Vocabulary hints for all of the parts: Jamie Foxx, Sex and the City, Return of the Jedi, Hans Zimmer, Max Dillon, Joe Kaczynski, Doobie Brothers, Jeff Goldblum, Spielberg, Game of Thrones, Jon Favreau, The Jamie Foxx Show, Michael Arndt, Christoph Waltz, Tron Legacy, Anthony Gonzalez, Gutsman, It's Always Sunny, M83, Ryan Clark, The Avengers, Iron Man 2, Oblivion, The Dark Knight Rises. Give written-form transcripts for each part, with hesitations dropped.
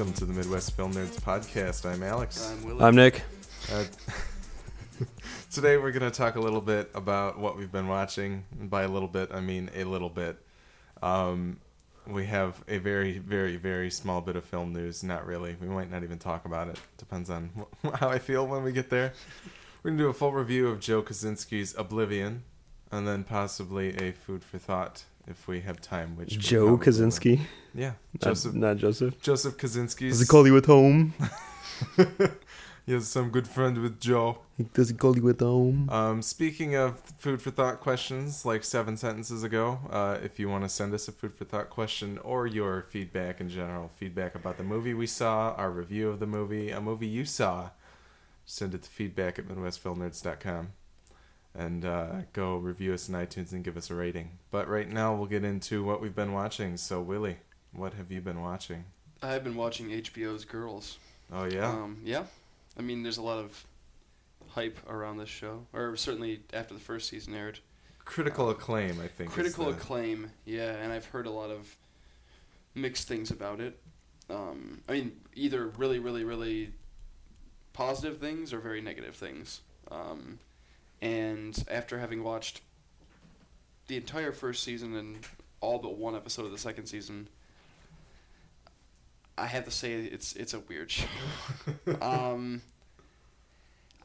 Welcome to the Midwest Film Nerds podcast. I'm Alex. I'm Willie. I'm Nick. Today we're going to talk a little bit about what we've been watching. And by a little bit, I mean a little bit. We have a very, very, very small bit of film news. Not really. We might not even talk about it. Depends on how I feel when we get there. We're going to do a full review of Joe Kaczynski's Oblivion, and then possibly a food for thought if we have time. Which Joe Kaczynski? Will. Yeah. Not Joseph. Joseph Kaczynski. Does he call you at home? He has some good friend with Joe. Does he call you at home? Speaking of food for thought questions, like 7 sentences ago, if you want to send us a food for thought question or your feedback in general, feedback about the movie we saw, our review of the movie, a movie you saw, send it to feedback at midwestfilmnerds.com. And go review us on iTunes and give us a rating. But right now we'll get into what we've been watching. So Willie, what have you been watching? I've been watching HBO's Girls. Oh yeah? Yeah. I mean, there's a lot of hype around this show. Or certainly after the first season aired. Critical acclaim, I think. Critical acclaim, yeah. And I've heard a lot of mixed things about it. I mean, either really, really, really positive things or very negative things. And after having watched the entire first season and all but one episode of the second season, I have to say it's a weird show.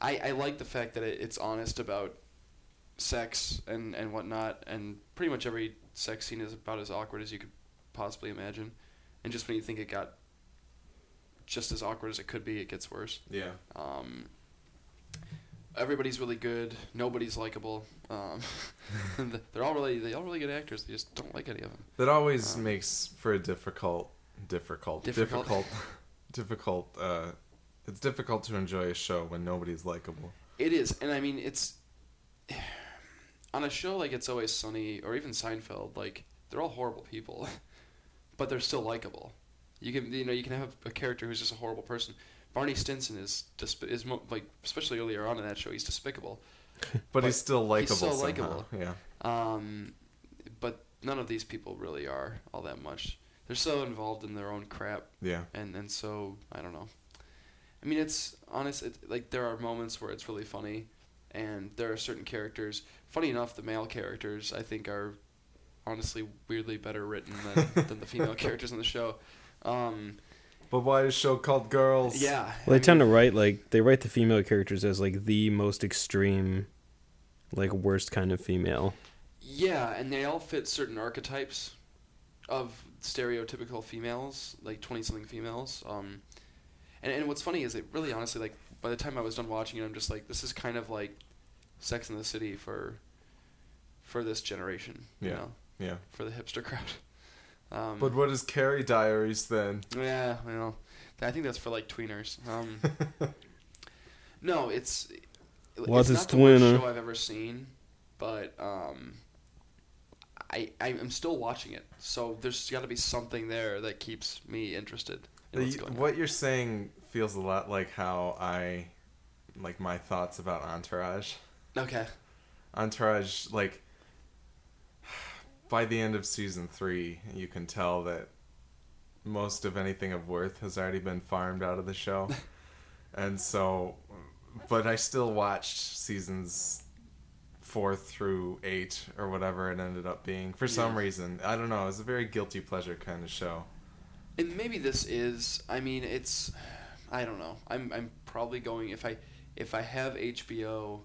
I like the fact that it's honest about sex and whatnot, and pretty much every sex scene is about as awkward as you could possibly imagine. And just when you think it got just as awkward as it could be, it gets worse. Yeah. Everybody's really good. Nobody's likable. They're all really good actors. They just don't like any of them. That always makes for a difficult. It's difficult to enjoy a show when nobody's likable. It is, and I mean, it's on a show like It's Always Sunny or even Seinfeld. Like, they're all horrible people, but they're still likable. You can have a character who's just a horrible person. Barney Stinson is especially earlier on in that show, he's despicable. But he's still likable. He's still likable. Yeah. But none of these people really are all that much. They're so involved in their own crap. Yeah. And so I don't know. I mean, it's honest. There are moments where it's really funny, and there are certain characters. Funny enough, the male characters I think are honestly weirdly better written than the female characters on the show. But why is a show called Girls? Yeah. Well, they tend to write, they write the female characters as, the most extreme, worst kind of female. Yeah, and they all fit certain archetypes of stereotypical females, 20-something females. And what's funny is it really, honestly, by the time I was done watching it, I'm just this is kind of like Sex and the City for this generation. Yeah. You know? Yeah. For the hipster crowd. But what is Carrie Diaries then? Yeah, I think that's for tweeners. No, it's not the worst show I've ever seen, but I'm still watching it. So there's got to be something there that keeps me interested. What you're saying feels a lot like how I my thoughts about Entourage. Okay. Entourage by the end of season 3, you can tell that most of anything of worth has already been farmed out of the show. And so, but I still watched seasons 4 through 8 or whatever it ended up being for some reason. I don't know. It was a very guilty pleasure kind of show. And maybe this is, it's, I don't know. I'm probably going, if I have HBO,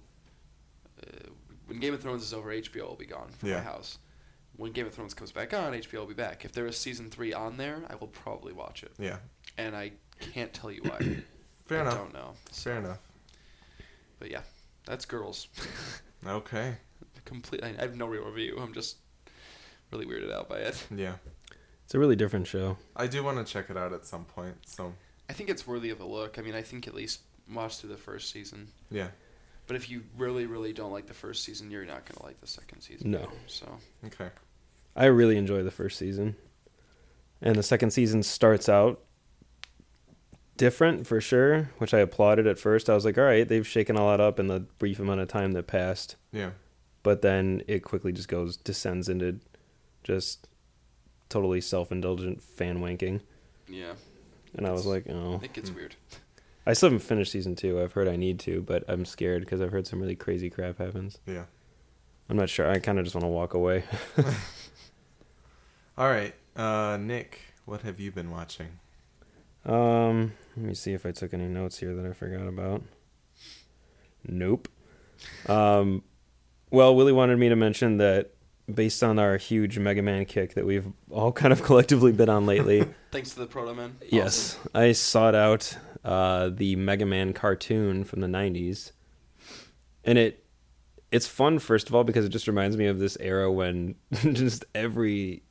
when Game of Thrones is over, HBO will be gone from my house. When Game of Thrones comes back on, HBO will be back. If there is season 3 on there, I will probably watch it. Yeah. And I can't tell you why. Fair enough. I don't know. So. Fair enough. But yeah, that's Girls. Okay. Completely. I have no real review. I'm just really weirded out by it. Yeah. It's a really different show. I do want to check it out at some point. So I think it's worthy of a look. I think at least watch through the first season. Yeah. But if you really, really don't like the first season, you're not going to like the second season. No. Either, so. Okay. I really enjoy the first season. And the second season starts out different for sure, which I applauded at first. I was all right, they've shaken all that up in the brief amount of time that passed. Yeah. But then it quickly just descends into just totally self-indulgent fan wanking. Yeah. And I was like, oh. It gets weird. I still haven't finished season 2. I've heard I need to, but I'm scared because I've heard some really crazy crap happens. Yeah. I'm not sure. I kind of just want to walk away. All right. Nick, what have you been watching? Let me see if I took any notes here that I forgot about. Nope. Well, Willie wanted me to mention that based on our huge Mega Man kick that we've all kind of collectively been on lately. Thanks to the Proto Man. Awesome. Yes. I sought out the Mega Man cartoon from the 90s. And it's fun, first of all, because it just reminds me of this era when just every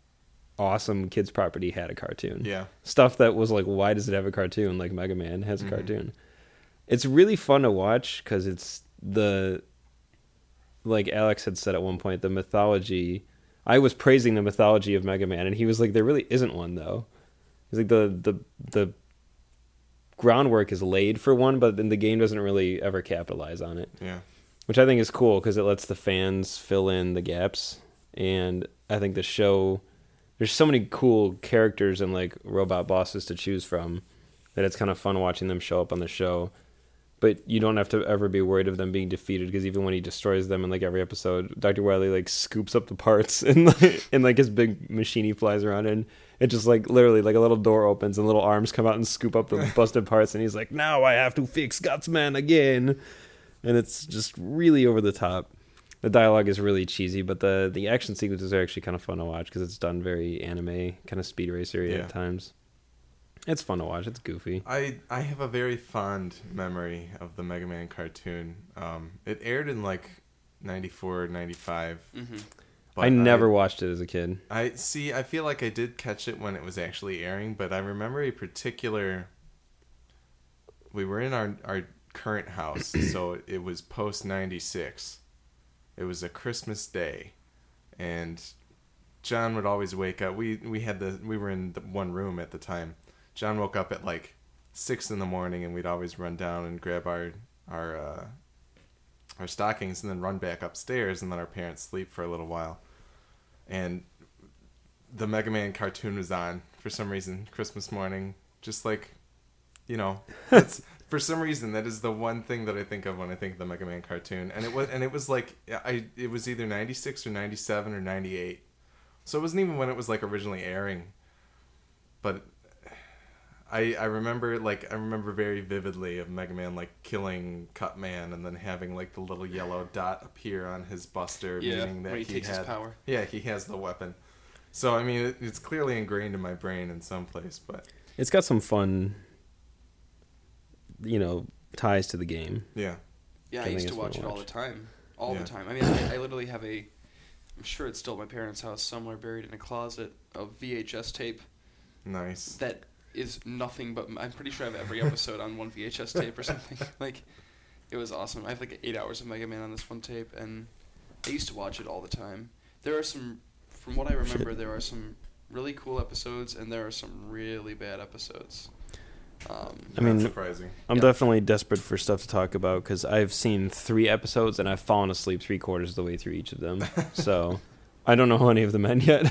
awesome kids property had a cartoon. Yeah. Stuff that was like, why does it have a cartoon? Like Mega Man has a cartoon. It's really fun to watch because it's the... Like Alex had said at one point, the mythology... I was praising the mythology of Mega Man, and he was like, there really isn't one, though. He's like, the groundwork is laid for one, but then the game doesn't really ever capitalize on it. Yeah. Which I think is cool, because it lets the fans fill in the gaps. And I think the show... There's so many cool characters and, like, robot bosses to choose from that it's kind of fun watching them show up on the show. But you don't have to ever be worried of them being defeated, because even when he destroys them in like every episode, Dr. Wily like scoops up the parts and his big machine he flies around in. It just like literally like a little door opens and little arms come out and scoop up the busted parts, and he's like, now I have to fix Gutsman again. And it's just really over the top. The dialogue is really cheesy, but the action sequences are actually kind of fun to watch because it's done very anime, kind of speed racery at times. It's fun to watch. It's goofy. I have a very fond memory of the Mega Man cartoon. It aired in like 94, 95. Mm-hmm. But I never watched it as a kid. I feel like I did catch it when it was actually airing, but I remember a particular... We were in our current house, so it was post-96. It was a Christmas day, and John would always wake up. We were in one room at the time. John woke up at like 6 in the morning, and we'd always run down and grab our stockings and then run back upstairs and let our parents sleep for a little while. And the Mega Man cartoon was on for some reason Christmas morning. Just like, you know, it's for some reason that is the one thing that I think of when I think of the Mega Man cartoon. And it was like it was either 96 or 97 or 98. So it wasn't even when it was like originally airing, but I remember very vividly of Mega Man like killing Cutman and then having like the little yellow dot appear on his Buster, meaning that he takes his power. Yeah, he has the weapon. So I mean, it's clearly ingrained in my brain in some place, but it's got some fun, you know, ties to the game. Yeah, yeah. I used to watch it all the time, the time. I mean, I literally have I'm sure it's still at my parents' house somewhere, buried in a closet, of VHS tape. Nice. That is nothing but... I'm pretty sure I have every episode on one VHS tape or something. Like, it was awesome. I have like 8 hours of Mega Man on this one tape, and I used to watch it all the time. There are some... From what I remember, there are some really cool episodes, and there are some really bad episodes. I mean, surprising. I'm definitely desperate for stuff to talk about, because I've seen 3 episodes, and I've fallen asleep 3/4 of the way through each of them. So, I don't know any of them end yet.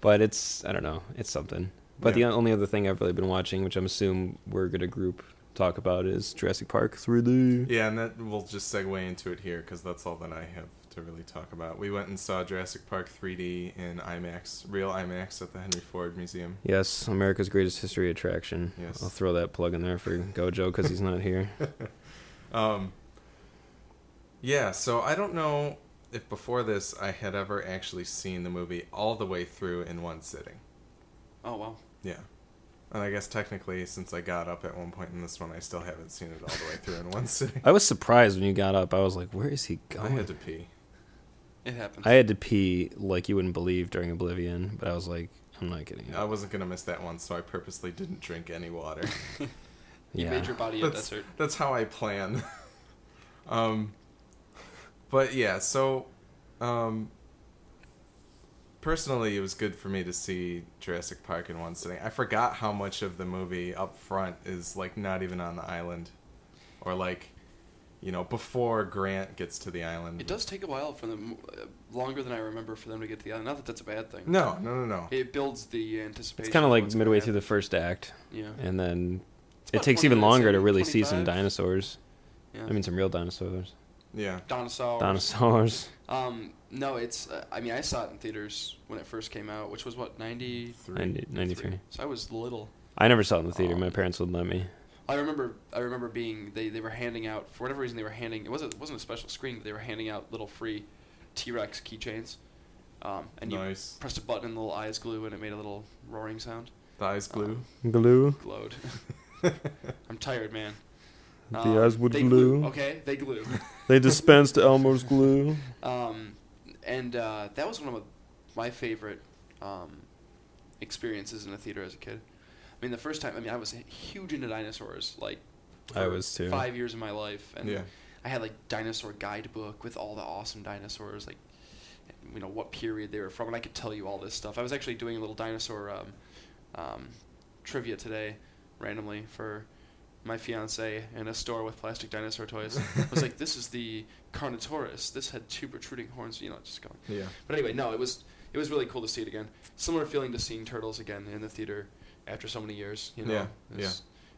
But it's... I don't know. It's something. But the only other thing I've really been watching, which I'm assuming we're going to group talk about, is Jurassic Park 3D. Yeah, and that we'll just segue into it here, because that's all that I have to really talk about. We went and saw Jurassic Park 3D in IMAX, real IMAX, at the Henry Ford Museum. Yes, America's greatest history attraction. Yes. I'll throw that plug in there for Gojo, because he's not here. Yeah, so I don't know if before this I had ever actually seen the movie all the way through in one sitting. Oh, wow. Yeah. And I guess technically, since I got up at one point in this one, I still haven't seen it all the way through in one sitting. I was surprised when you got up. I was like, where is he going? I had to pee. It happens. I had to pee like you wouldn't believe during Oblivion, but I was like, I'm not kidding you. I wasn't going to miss that one, so I purposely didn't drink any water. You made your body a desert. That's how I plan. But yeah, so... Personally, it was good for me to see Jurassic Park in one sitting. I forgot how much of the movie up front is, like, not even on the island. Or, like, you know, before Grant gets to the island. It does take a while for them, longer than I remember, for them to get to the island. Not that that's a bad thing. No. It builds the anticipation. It's kind of like midway through the first act. Yeah. And then it takes even longer to really see some dinosaurs. Yeah. I mean, some real dinosaurs. Yeah. Dinosaurs. No, it's... I mean, I saw it in theaters when it first came out, which was, what, 93? 93. So I was little. I never saw it in the theater. My parents wouldn't let me. I remember being... They were handing out... For whatever reason, they were handing... It wasn't a special screen, but they were handing out little free T-Rex keychains. And nice. You pressed a button and the little eyes glue, and it made a little roaring sound. The eyes glue? Glowed. I'm tired, man. The eyes would glue. Okay, they glue. They dispensed Elmer's glue. And that was one of my favorite experiences in a theater as a kid. I mean, the first time, I mean, I was huge into dinosaurs. Like, I was too. 5 years of my life, and yeah. I had like dinosaur guidebook with all the awesome dinosaurs, like, you know, what period they were from, and I could tell you all this stuff. I was actually doing a little dinosaur trivia today, randomly for my fiance in a store with plastic dinosaur toys. I was like, this is the Carnotaurus. This had two protruding horns. You know, just going. Yeah. But anyway, no, it was really cool to see it again. Similar feeling to seeing Turtles again in the theater after so many years. You know, yeah.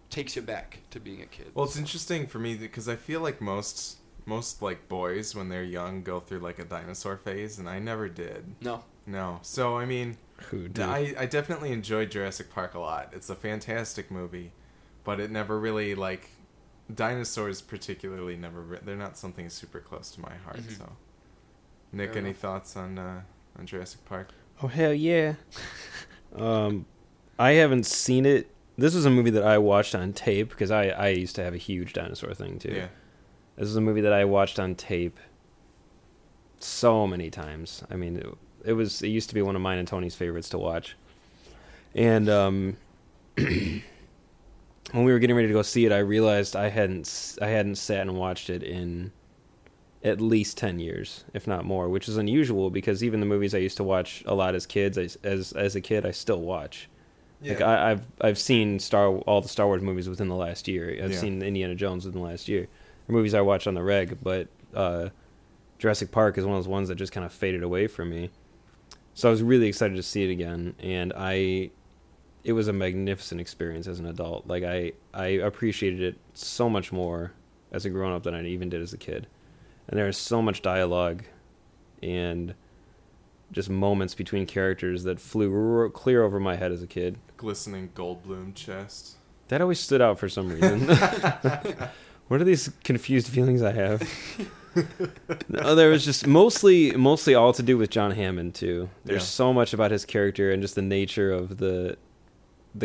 Takes you back to being a kid. Well, it's interesting for me because I feel like most like boys when they're young go through like a dinosaur phase, and I never did. No. So I mean, I definitely enjoyed Jurassic Park a lot. It's a fantastic movie. But it never really, like, dinosaurs particularly they're not something super close to my heart, so. Nick, fair any enough. Thoughts on Jurassic Park? Oh, hell yeah. I haven't seen it. This was a movie that I watched on tape, because I used to have a huge dinosaur thing, too. Yeah. This was a movie that I watched on tape so many times. I mean, it used to be one of mine and Tony's favorites to watch. And, when we were getting ready to go see it, I realized I hadn't sat and watched it in at least 10 years, if not more, which is unusual because even the movies I used to watch a lot as kids, as a kid, I still watch. Yeah. Like I've seen all the Star Wars movies within the last year. I've seen Indiana Jones within the last year. They're movies I watch on the reg, but Jurassic Park is one of those ones that just kind of faded away from me. So I was really excited to see it again, and it was a magnificent experience as an adult. Like I appreciated it so much more as a grown-up than I even did as a kid. And there is so much dialogue and just moments between characters that flew clear over my head as a kid. Glistening Goldblum chest. That always stood out for some reason. What are these confused feelings I have? No, there was just mostly all to do with John Hammond, too. There's so much about his character and just the nature of the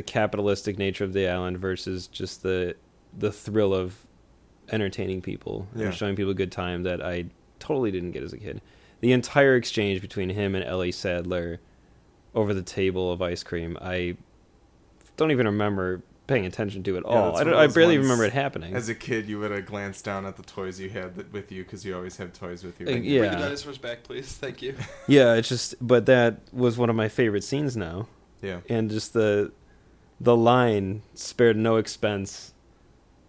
capitalistic nature of the island versus just the thrill of entertaining people and showing people a good time that I totally didn't get as a kid. The entire exchange between him and Ellie Sattler over the table of ice cream, I don't even remember paying attention to at all. I barely remember it happening. As a kid, you would have glanced down at the toys you had with you because you always had toys with you. Bring the dinosaurs back, please. Thank you. Yeah, it's just... But that was one of my favorite scenes now. Yeah. And just the line, spared no expense.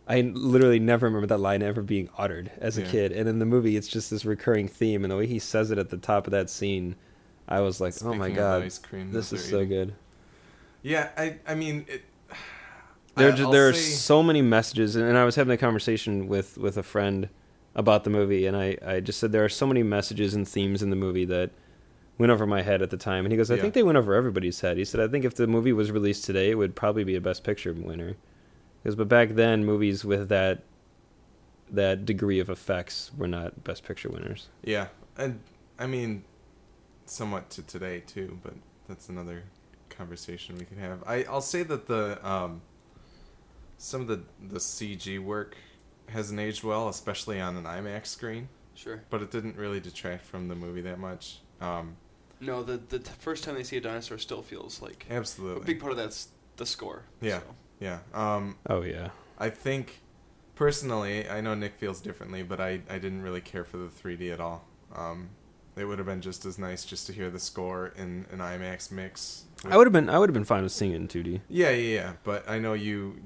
I literally never remember that line ever being uttered as a kid. And in the movie, it's just this recurring theme. And the way he says it at the top of that scene, I was like, speaking oh my God, ice cream this is so good. Yeah, I mean... There are so many messages, and I was having a conversation with a friend about the movie, and I just said there are so many messages and themes in the movie that went over my head at the time. And he goes, I think they went over everybody's head. He said, I think if the movie was released today, it would probably be a Best Picture winner. Because, but back then, movies with that degree of effects were not Best Picture winners. Yeah, and I mean, somewhat to today, too, but that's another conversation we can have. I'll say that the... some of the CG work hasn't aged well, especially on an IMAX screen. Sure. But it didn't really detract from the movie that much. No, the first time they see a dinosaur still feels like... Absolutely. A big part of that's the score. Yeah, so. Yeah. Oh, yeah. I think, personally, I know Nick feels differently, but I didn't really care for the 3D at all. It would have been just as nice just to hear the score in an IMAX mix. I would have been fine with seeing it in 2D. Yeah, but I know you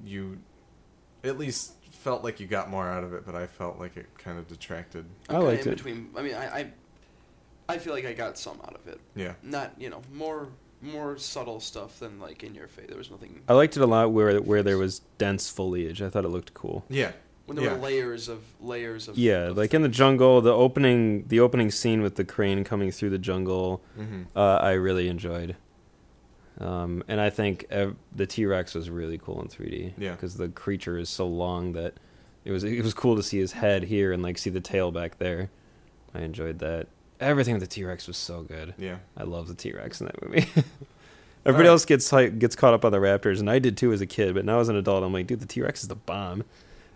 at least felt like you got more out of it, but I felt like it kind of detracted. I liked it. Between, I mean, I feel like I got some out of it. Yeah. Not, you know, more subtle stuff than, like, in your face. There was nothing... I liked it a lot where there was dense foliage. I thought it looked cool. Yeah. When there were layers of... Yeah, of like in the jungle, the opening scene with the crane coming through the jungle, I really enjoyed. And I think the T-Rex was really cool in 3D. Yeah. Because the creature is so long that it was cool to see his head here and, like, see the tail back there. I enjoyed that. Everything with the T-Rex was so good. Yeah. I love the T-Rex in that movie. Everybody else gets caught up on the Raptors, and I did too as a kid, but now as an adult, I'm like, dude, the T-Rex is the bomb.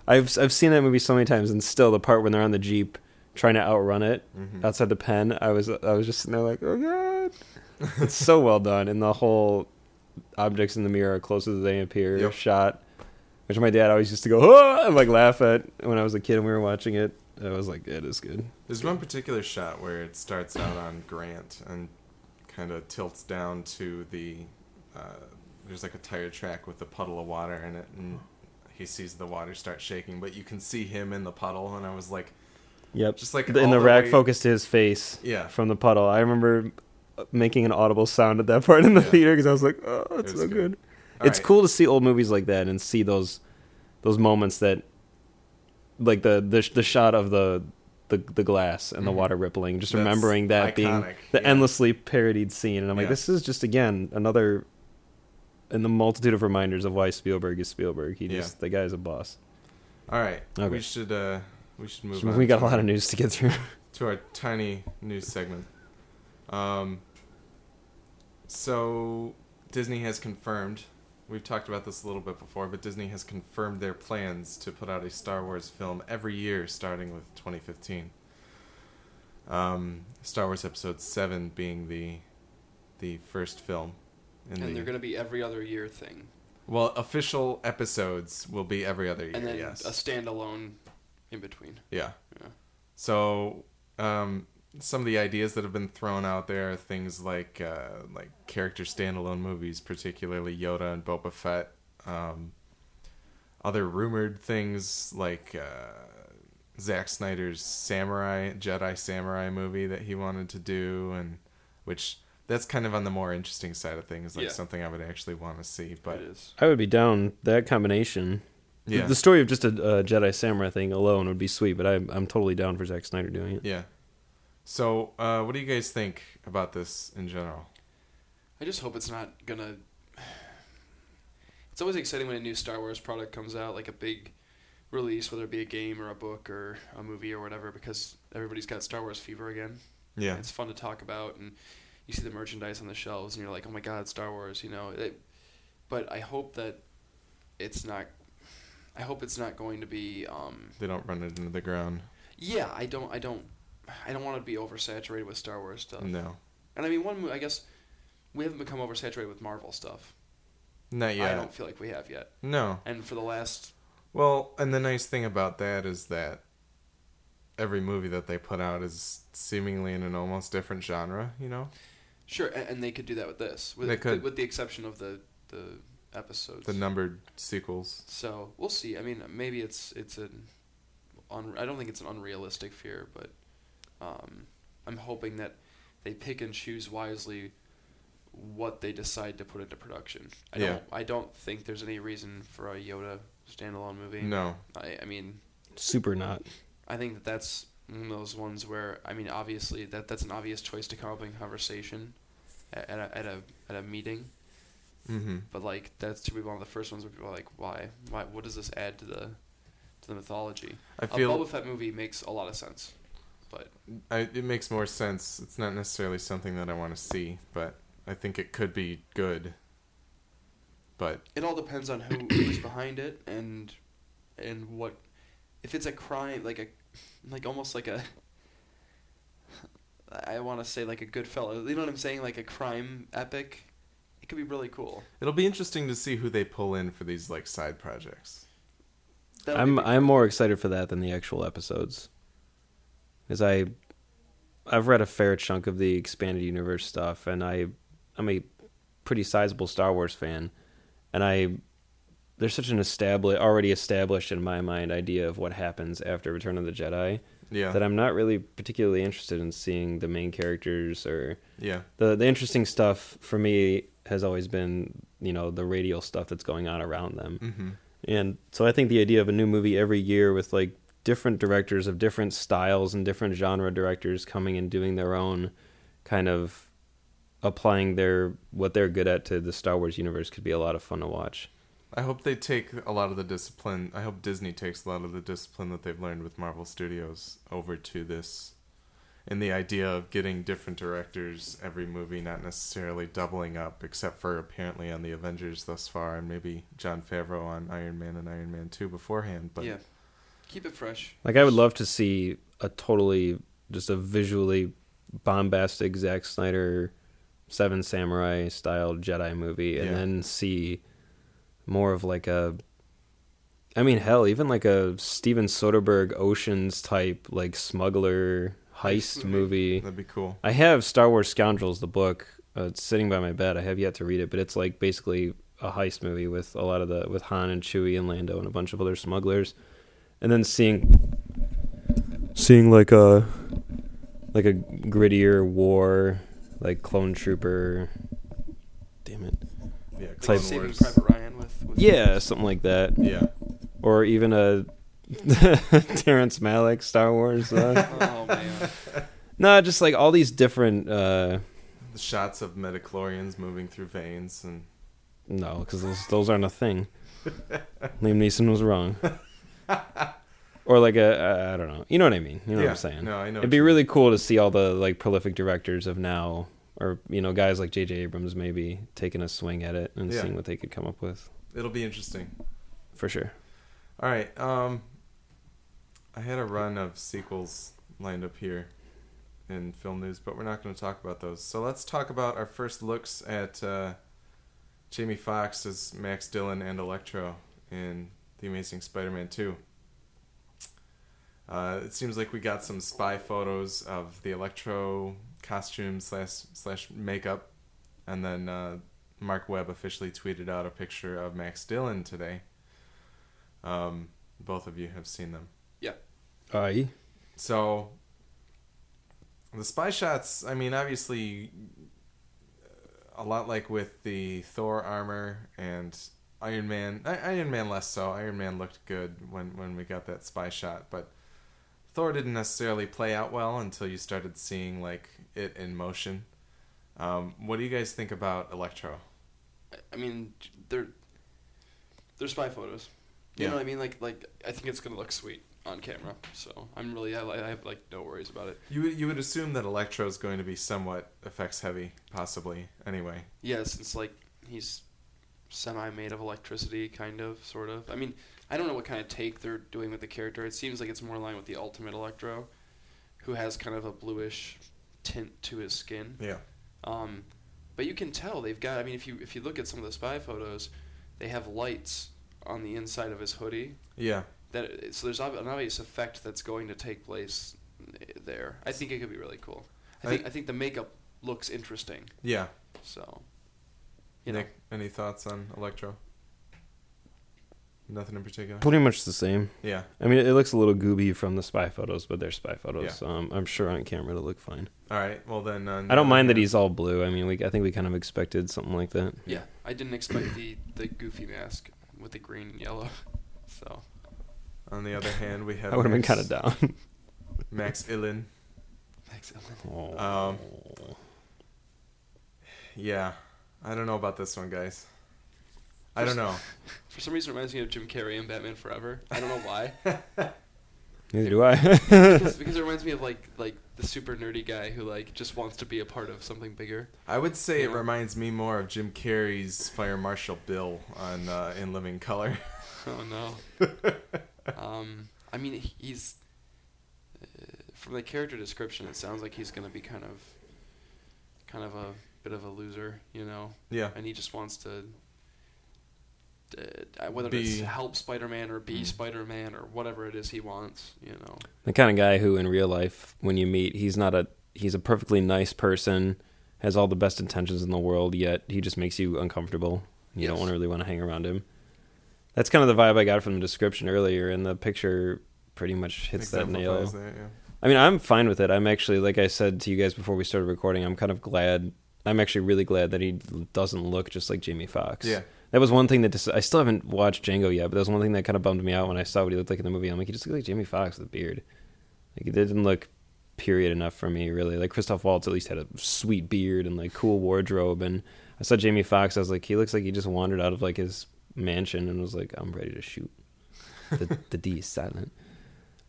I've seen that movie so many times, and still the part when they're on the Jeep trying to outrun it outside the pen, I was just sitting there like, oh, God. It's so well done, and the whole objects in the mirror are closer than they appear shot, which my dad always used to go, oh, and like laugh at when I was a kid and we were watching it. I was like, it is good. There's one particular shot where it starts out on Grant and kind of tilts down to the there's like a tire track with a puddle of water in it, and he sees the water start shaking, but you can see him in the puddle, and I was like, yep, just like in the rack focused to his face from the puddle. I remember making an audible sound at that part in the theater because I was like, oh, it's so good. It's cool to see old movies like that and see those moments that, like the shot of the glass and the water rippling, just remembering that iconic, being the endlessly parodied scene, and I'm like, this is just again another in the multitude of reminders of why Spielberg is Spielberg. He just the guy's a boss. All right, okay. we should move on. We got a lot of news to get through. To our tiny news segment. So Disney has confirmed, we've talked about this a little bit before, but Disney has confirmed their plans to put out a Star Wars film every year starting with 2015. Star Wars Episode 7 being the first film. And they're going to be every other year thing. Well, official episodes will be every other year, and then a standalone in between. Yeah. So, some of the ideas that have been thrown out there are things like character standalone movies, particularly Yoda and Boba Fett. Other rumored things like Zack Snyder's Jedi Samurai movie that he wanted to do, and which that's kind of on the more interesting side of things, like something I would actually want to see. But I would be down that combination. Yeah. The story of just a Jedi Samurai thing alone would be sweet, but I'm totally down for Zack Snyder doing it. Yeah. So, what do you guys think about this in general? I just hope it's not gonna... It's always exciting when a new Star Wars product comes out, like a big release, whether it be a game or a book or a movie or whatever, because everybody's got Star Wars fever again. Yeah. It's fun to talk about, and you see the merchandise on the shelves, and you're like, oh my God, Star Wars, you know. But I hope that it's not... I hope it's not going to be... They don't run it into the ground. Yeah, I don't want to be oversaturated with Star Wars stuff. No. And I mean, I guess we haven't become oversaturated with Marvel stuff. Not yet. I don't feel like we have yet. No. And for the last... Well, and the nice thing about that is that every movie that they put out is seemingly in an almost different genre, you know? Sure, and they could do that with this. They could. With the exception of the episodes. The numbered sequels. So, we'll see. I mean, maybe I don't think it's an unrealistic fear, but... I'm hoping that they pick and choose wisely what they decide to put into production. I don't think there's any reason for a Yoda standalone movie. No. I mean... Super not. I think that's one of those ones where, I mean, obviously, that's an obvious choice to come up in conversation at a meeting. Mm-hmm. But, like, that's to be one of the first ones where people are like, why? What does this add to the mythology? A Boba Fett movie makes a lot of sense. But it makes more sense. It's not necessarily something that I want to see, but I think it could be good. But it all depends on who's behind it and what. If it's a crime, like almost like a. I want to say like a Goodfellas. You know what I'm saying? Like a crime epic. It could be really cool. It'll be interesting to see who they pull in for these like side projects. I'm more excited for that than the actual episodes. Because I've read a fair chunk of the expanded universe stuff, and I'm a pretty sizable Star Wars fan, and I there's such an already established in my mind idea of what happens after Return of the Jedi. Yeah. That I'm not really particularly interested in seeing the main characters or the interesting stuff for me has always been, you know, the radial stuff that's going on around them. Mm-hmm. And so I think the idea of a new movie every year with like different directors of different styles and different genre directors coming and doing their own kind of applying their what they're good at to the Star Wars universe could be a lot of fun to watch. I hope they take a lot of the discipline. I hope Disney takes a lot of the discipline that they've learned with Marvel Studios over to this. And the idea of getting different directors every movie, not necessarily doubling up, except for apparently on The Avengers thus far, and maybe Jon Favreau on Iron Man and Iron Man 2 beforehand. But yeah, keep it fresh. Like, I would love to see a totally, just a visually bombastic Zack Snyder, Seven Samurai style Jedi movie, and then see more of like a, I mean, hell, even like a Steven Soderbergh Oceans type, like smuggler heist movie. That'd be cool. I have Star Wars Scoundrels, the book. It's sitting by my bed. I have yet to read it, but it's like basically a heist movie with a lot of the with Han and Chewie and Lando and a bunch of other smugglers, and then seeing like a grittier war, like Clone Trooper. Damn it. Yeah, type Saving Private Ryan with something like that. Yeah, or even a. Terrence Malick Star Wars oh man. No, just like all these different the shots of midichlorians moving through veins and no, because those aren't a thing. Liam Neeson was wrong. Or like a I don't know, you know what I mean, you know what I'm saying. No, I know. It'd be really cool to see all the like prolific directors of now, or you know, guys like J.J. Abrams maybe taking a swing at it and seeing what they could come up with. It'll be interesting for sure. All right, I had a run of sequels lined up here in film news, but we're not going to talk about those. So let's talk about our first looks at Jamie Foxx as Max Dillon and Electro in The Amazing Spider-Man 2. It seems like we got some spy photos of the Electro costume slash makeup, and then Mark Webb officially tweeted out a picture of Max Dillon today. Both of you have seen them. Yeah. Aye. So, the spy shots, I mean, obviously, a lot like with the Thor armor and Iron Man. Iron Man less so. Iron Man looked good when we got that spy shot. But Thor didn't necessarily play out well until you started seeing, like, it in motion. What do you guys think about Electro? I mean, they're spy photos. You know what I mean? Like I think it's gonna look sweet on camera. So I have like no worries about it. You would assume that Electro is going to be somewhat effects heavy, possibly. Anyway. Yeah, since like he's semi-made of electricity, kind of, sort of. I mean, I don't know what kind of take they're doing with the character. It seems like it's more in line with the Ultimate Electro, who has kind of a bluish tint to his skin. Yeah. But you can tell they've got. I mean, if you look at some of the spy photos, they have lights on the inside of his hoodie. Yeah. So there's an obvious effect that's going to take place there. I think it could be really cool. I think the makeup looks interesting. Yeah. So, Nick, any thoughts on Electro? Nothing in particular? Pretty much the same. Yeah. I mean, it looks a little gooby from the spy photos, but they're spy photos. Yeah. So I'm sure on camera it'll look fine. All right. Well, then... I don't mind that he's all blue. I mean, I think we kind of expected something like that. Yeah. I didn't expect the goofy mask with the green and yellow. So on the other hand, we have I would have been kind of down. Max Dillon. I don't know about this one, guys. I don't know. For some reason it reminds me of Jim Carrey in Batman Forever. I don't know why. Neither do I. because it reminds me of like the super nerdy guy who like just wants to be a part of something bigger. I would say it reminds me more of Jim Carrey's Fire Marshal Bill on In Living Color. Oh no. I mean, he's from the character description, it sounds like he's going to be kind of a bit of a loser, you know. Yeah. And he just wants to. Whether it's help Spider-Man or be Spider-Man or whatever it is he wants, you know. The kind of guy who in real life, when you meet, he's a perfectly nice person, has all the best intentions in the world, yet he just makes you uncomfortable. You don't really want to hang around him. That's kind of the vibe I got from the description earlier, and the picture pretty much hits that nail. That, yeah. I mean, I'm fine with it. I'm actually, like I said to you guys before we started recording, I'm kind of glad. I'm actually really glad that he doesn't look just like Jamie Foxx. Yeah. That was one thing that I still haven't watched Django yet, but that was one thing that kind of bummed me out when I saw what he looked like in the movie. I'm like, he just looked like Jamie Foxx with a beard. Like, it didn't look period enough for me, really. Like, Christoph Waltz at least had a sweet beard and, like, cool wardrobe. And I saw Jamie Foxx, I was like, he looks like he just wandered out of, like, his mansion and was like, I'm ready to shoot. The D is silent.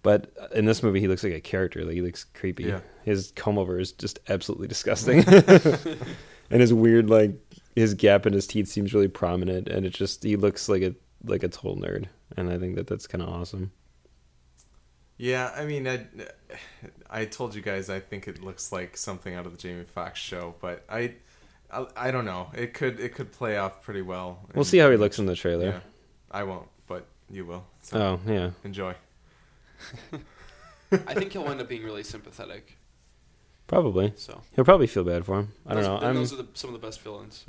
But in this movie, he looks like a character. Like, he looks creepy. Yeah. His comb-over is just absolutely disgusting. And his weird, like, his gap in his teeth seems really prominent. And it just, he looks like a total nerd. And I think that that's kind of awesome. Yeah, I mean, I told you guys I think it looks like something out of the Jamie Foxx show. But I don't know. It could play off pretty well. We'll see how he looks in the trailer. Yeah, I won't, but you will. So oh, yeah. Enjoy. I think he'll end up being really sympathetic. Probably. So he'll probably feel bad for him. I don't know. Those are some of the best villains.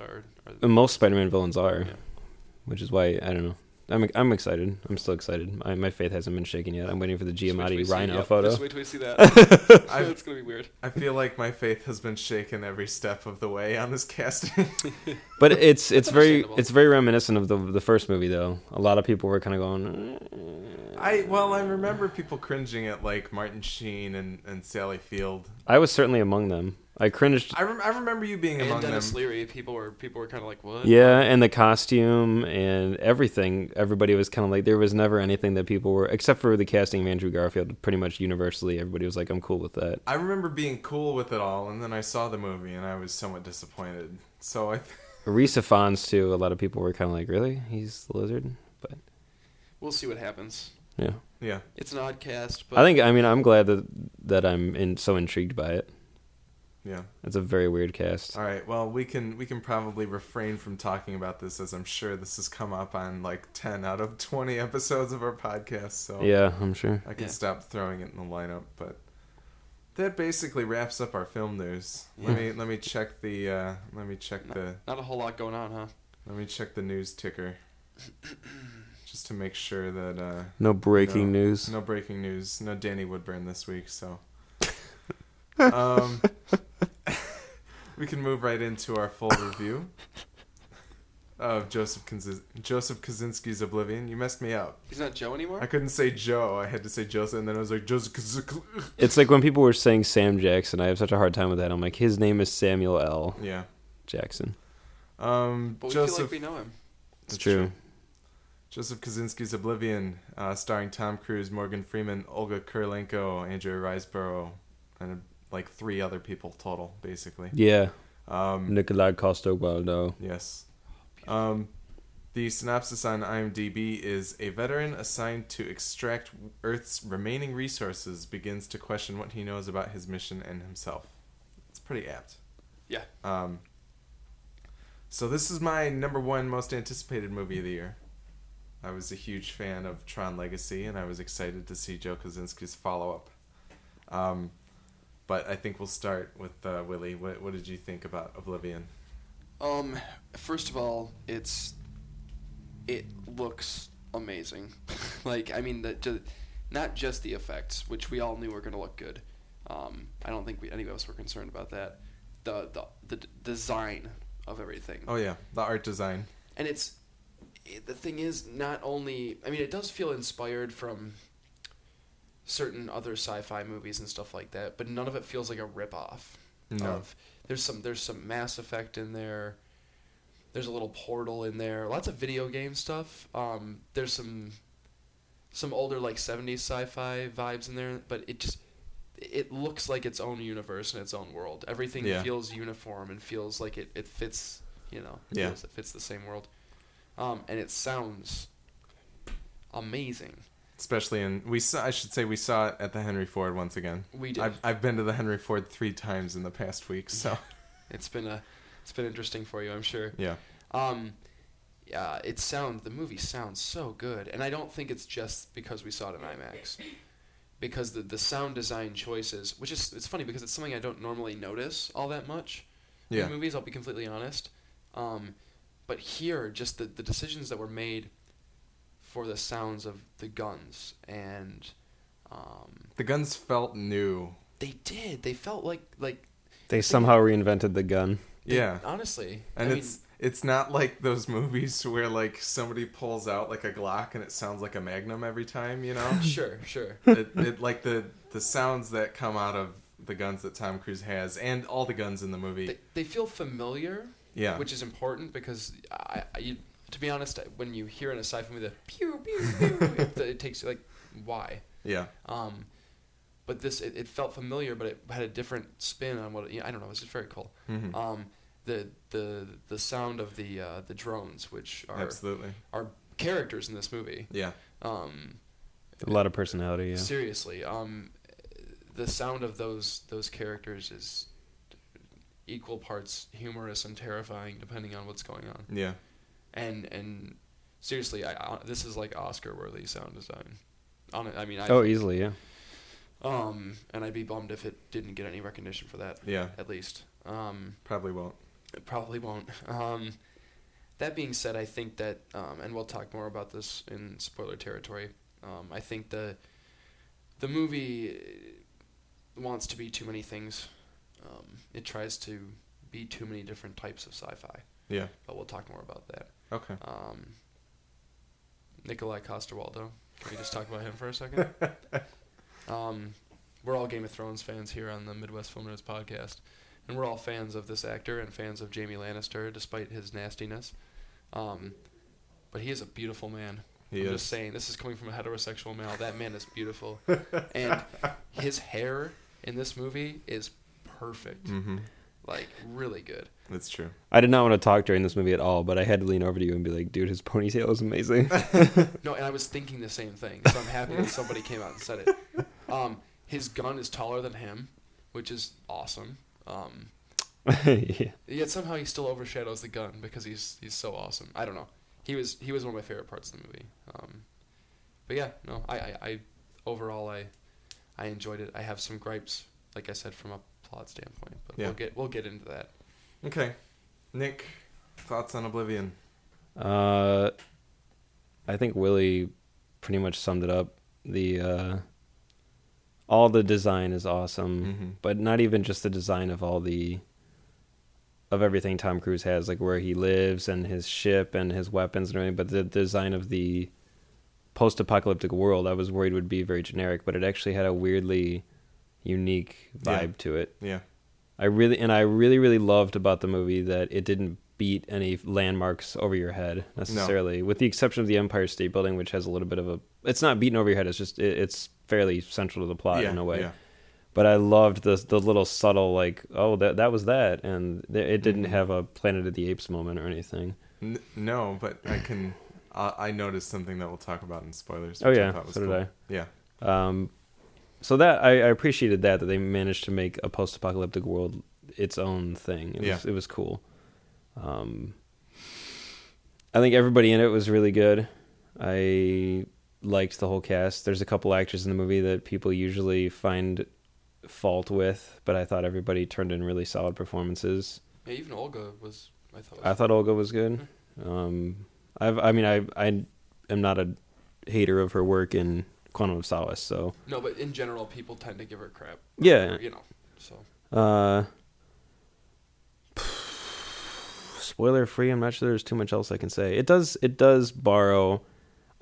Most Spider-Man villains are, yeah. Which is why I don't know. I'm excited. I'm still excited. My faith hasn't been shaken yet. I'm waiting for the Giamatti rhino photo. Just wait till we see that. It's gonna be weird. I feel like my faith has been shaken every step of the way on this casting. But it's very reminiscent of the first movie, though. A lot of people were kind of going. I remember people cringing at like Martin Sheen and Sally Field. I was certainly among them. I cringed. I remember you being among them. And Dennis Leary, people were kind of like, what? Yeah, and the costume and everything. Everybody was kind of like, there was never anything that people were, except for the casting of Andrew Garfield, pretty much universally, everybody was like, I'm cool with that. I remember being cool with it all, and then I saw the movie, and I was somewhat disappointed. So Risa Fons, too, a lot of people were kind of like, really? He's the lizard? But we'll see what happens. Yeah. Yeah. It's an odd cast. But I'm glad that I'm so intrigued by it. Yeah, it's a very weird cast. All right, well, we can probably refrain from talking about this, as I'm sure this has come up on like 10 out of 20 episodes of our podcast. So yeah, I'm sure I can stop throwing it in the lineup. But that basically wraps up our film news. Yeah. Let me check the not a whole lot going on, huh? Let me check the news ticker just to make sure that no breaking news, no Danny Woodburn this week. So. We can move right into our full review of Joseph Kaczynski's Oblivion. You messed me up. He's not Joe anymore? I couldn't say Joe. I had to say Joseph, and then I was like, Joseph Kaczynski. It's like when people were saying Sam Jackson. I have such a hard time with that. I'm like, his name is Samuel L. Yeah. Jackson. But we feel like we know him. It's true. Joseph Kaczynski's Oblivion, starring Tom Cruise, Morgan Freeman, Olga Kurylenko, Andrea Riseborough, and like 3 other people total, basically. Yeah. Nikolaj Coster-Waldau. Yes. The synopsis on IMDb is, a veteran assigned to extract Earth's remaining resources begins to question what he knows about his mission and himself. It's pretty apt. Yeah. So this is my number 1 most anticipated movie of the year. I was a huge fan of Tron Legacy, and I was excited to see Joe Kaczynski's follow-up. But I think we'll start with Willie. What did you think about Oblivion? First of all, it looks amazing. Like, I mean, not just the effects, which we all knew were going to look good. I don't think any of us were concerned about that. The design of everything. Oh yeah, the art design. And the thing is, not only, I mean, it does feel inspired from certain other sci-fi movies and stuff like that, but none of it feels like a rip-off. No. There's some Mass Effect in there. There's a little Portal in there. Lots of video game stuff. There's some older like 70s sci-fi vibes in there, but it looks like its own universe and its own world. Everything feels uniform and feels like it fits. You know, it fits the same world. And it sounds amazing. Especially we saw it at the Henry Ford once again. We did. I've been to the Henry Ford 3 times in the past week, so it's been interesting for you, I'm sure. Yeah. The movie sounds so good, and I don't think it's just because we saw it in IMAX, because the sound design choices, which is, it's funny because it's something I don't normally notice all that much in movies. I'll be completely honest, but here, just the decisions that were made for the sounds of the guns, and the guns felt new. They did. They felt like they somehow reinvented the gun. Yeah, honestly. And it's not like those movies where like somebody pulls out like a Glock and it sounds like a Magnum every time, you know? Sure. It like the sounds that come out of the guns that Tom Cruise has and all the guns in the movie. They feel familiar. Yeah. Which is important because to be honest, when you hear in a sci-fi movie the pew pew pew, it takes you like, why? Yeah. But this it felt familiar, but it had a different spin on what I don't know. It's just very cool. Mm-hmm. The sound of the drones, which are absolutely are characters in this movie. Yeah. A lot of personality. Yeah. Seriously, the sound of those characters is equal parts humorous and terrifying, depending on what's going on. Yeah. And seriously, this is like Oscar-worthy sound design. Easily, yeah. And I'd be bummed if it didn't get any recognition for that. Yeah. At least. Probably won't. It probably won't. That being said, I think that, and we'll talk more about this in spoiler territory. I think the movie wants to be too many things. It tries to be too many different types of sci-fi. Yeah. But we'll talk more about that. Okay. Nikolaj Coster-Waldau. Can we just talk about him for a second? We're all Game of Thrones fans here on the Midwest Film Nerds podcast. And we're all fans of this actor and fans of Jaime Lannister, despite his nastiness. But he is a beautiful man. I'm just saying, this is coming from a heterosexual male. That man is beautiful. And his hair in this movie is perfect. Mm-hmm. Like, really good. That's true. I did not want to talk during this movie at all, but I had to lean over to you and be like, dude, his ponytail is amazing. No, and I was thinking the same thing, so I'm happy that somebody came out and said it. His gun is taller than him, which is awesome. Yeah. Yet somehow he still overshadows the gun because he's so awesome. I don't know. He was one of my favorite parts of the movie. But yeah, no, I overall I enjoyed it. I have some gripes, like I said, from a plot standpoint, but yeah. we'll get into that. Okay, Nick, thoughts on Oblivion? I think Willie pretty much summed it up. All the design is awesome, mm-hmm. but not even just the design of everything Tom Cruise has, like where he lives and his ship and his weapons and everything, but the design of the post-apocalyptic world I was worried would be very generic, but it actually had a weirdly unique vibe to it. Yeah. I really loved about the movie that it didn't beat any landmarks over your head necessarily, with the exception of the Empire State Building, which has a little bit of it's not beaten over your head. It's just, it's fairly central to the plot in a way. Yeah. But I loved the little subtle, like, oh, that was that. And it didn't have a Planet of the Apes moment or anything. No, but I noticed something that we'll talk about in spoilers. Oh yeah. Yeah. So that I appreciated that they managed to make a post-apocalyptic world its own thing. It was cool. I think everybody in it was really good. I liked the whole cast. There's a couple actors in the movie that people usually find fault with, but I thought everybody turned in really solid performances. Yeah, even Olga was. I thought Olga was good. I am not a hater of her work in Quantum of Solace, so no, but in general, people tend to give her crap. Yeah, you know. So, spoiler free. I'm not sure there's too much else I can say. It does borrow.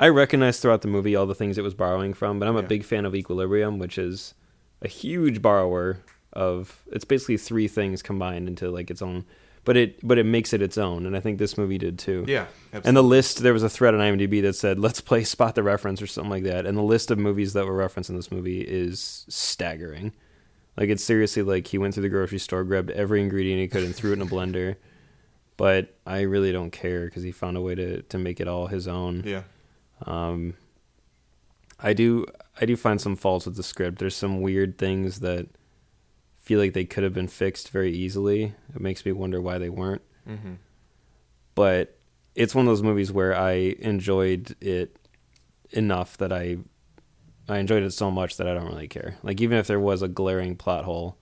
I recognize throughout the movie all the things it was borrowing from, but I'm a big fan of Equilibrium, which is a huge borrower of. It's basically three things combined into like its own. But it makes it its own, and I think this movie did too. Yeah, absolutely. And the list, there was a thread on IMDb that said, let's play Spot the Reference or something like that, and the list of movies that were referenced in this movie is staggering. Like, it's seriously like he went through the grocery store, grabbed every ingredient he could, and threw it in a blender. But I really don't care, because he found a way to make it all his own. Yeah. I do find some faults with the script. There's some weird things that feel like they could have been fixed very easily. It makes me wonder why they weren't. Mm-hmm. But it's one of those movies where I enjoyed it enough that I enjoyed it so much that I don't really care. Like, even if there was a glaring plot hole,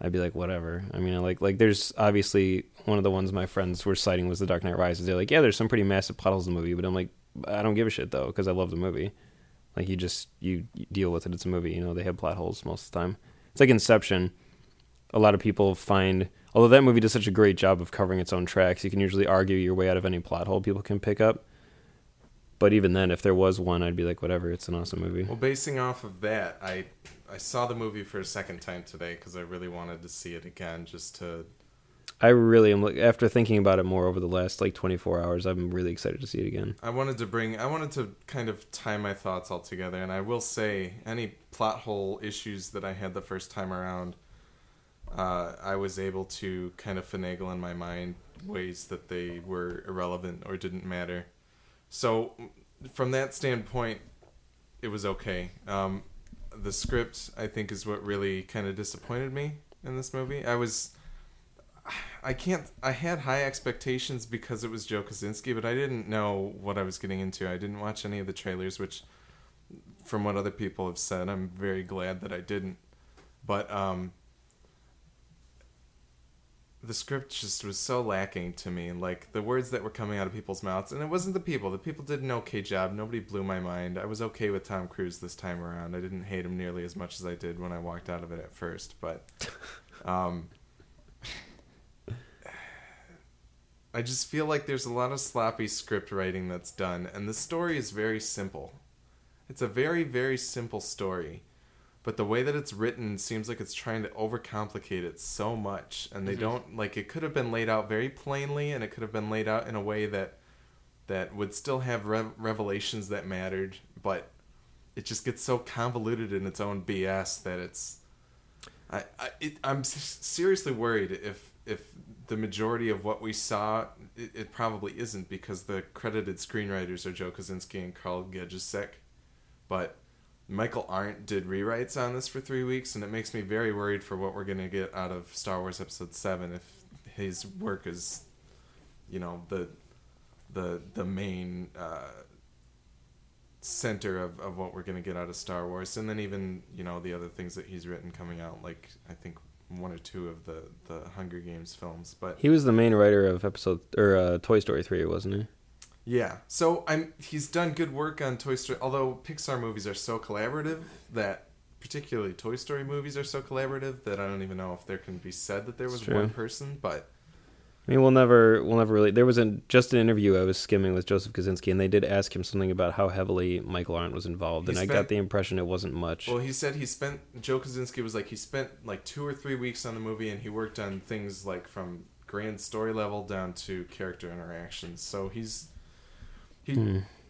I'd be like, whatever. I mean, like there's obviously one of the ones my friends were citing was The Dark Knight Rises. They're like, yeah, there's some pretty massive plot holes in the movie, but I'm like, I don't give a shit though, because I love the movie. Like, you deal with it. It's a movie, you know. They have plot holes most of the time. It's like Inception. A lot of people find, although that movie does such a great job of covering its own tracks, you can usually argue your way out of any plot hole people can pick up. But even then, if there was one, I'd be like, whatever, it's an awesome movie. Well, basing off of that, I saw the movie for a second time today because I really wanted to see it again just to... I really am, after thinking about it more over the last, 24 hours, I'm really excited to see it again. I wanted to kind of tie my thoughts all together, and I will say, any plot hole issues that I had the first time around, I was able to kind of finagle in my mind ways that they were irrelevant or didn't matter. So, from that standpoint, it was okay. The script, I think, is what really kind of disappointed me in this movie. I had high expectations because it was Joe Kaczynski, but I didn't know what I was getting into. I didn't watch any of the trailers, which, from what other people have said, I'm very glad that I didn't. But the script just was so lacking to me. The words that were coming out of people's mouths, and it wasn't the people. The people did an okay job. Nobody blew my mind. I was okay with Tom Cruise this time around. I didn't hate him nearly as much as I did when I walked out of it at first, but... I just feel like there's a lot of sloppy script writing that's done, and the story is very simple. It's a very, very simple story, but the way that it's written seems like it's trying to overcomplicate it so much, and they don't, it could have been laid out very plainly, and it could have been laid out in a way that would still have revelations that mattered, but it just gets so convoluted in its own BS that it's... I'm seriously worried if the majority of what we saw, it probably isn't, because the credited screenwriters are Joe Kaczynski and Carl Gijsek, but Michael Arndt did rewrites on this for 3 weeks, and it makes me very worried for what we're going to get out of Star Wars Episode 7 if his work is, the main center of what we're going to get out of Star Wars, and then even, the other things that he's written coming out, I think one or two of the Hunger Games films. But he was the main writer of Toy Story 3, wasn't he? Yeah. So he's done good work on Toy Story, although Pixar movies are so collaborative that, particularly Toy Story movies are so collaborative that I don't even know if there can be said that there was one person, but I mean, we'll never really... There was just an interview I was skimming with Joseph Kaczynski, and they did ask him something about how heavily Michael Arndt was involved, and I got the impression it wasn't much. Well, he said Joe Kaczynski was he spent 2 or 3 weeks on the movie, and he worked on things from grand story level down to character interactions. So he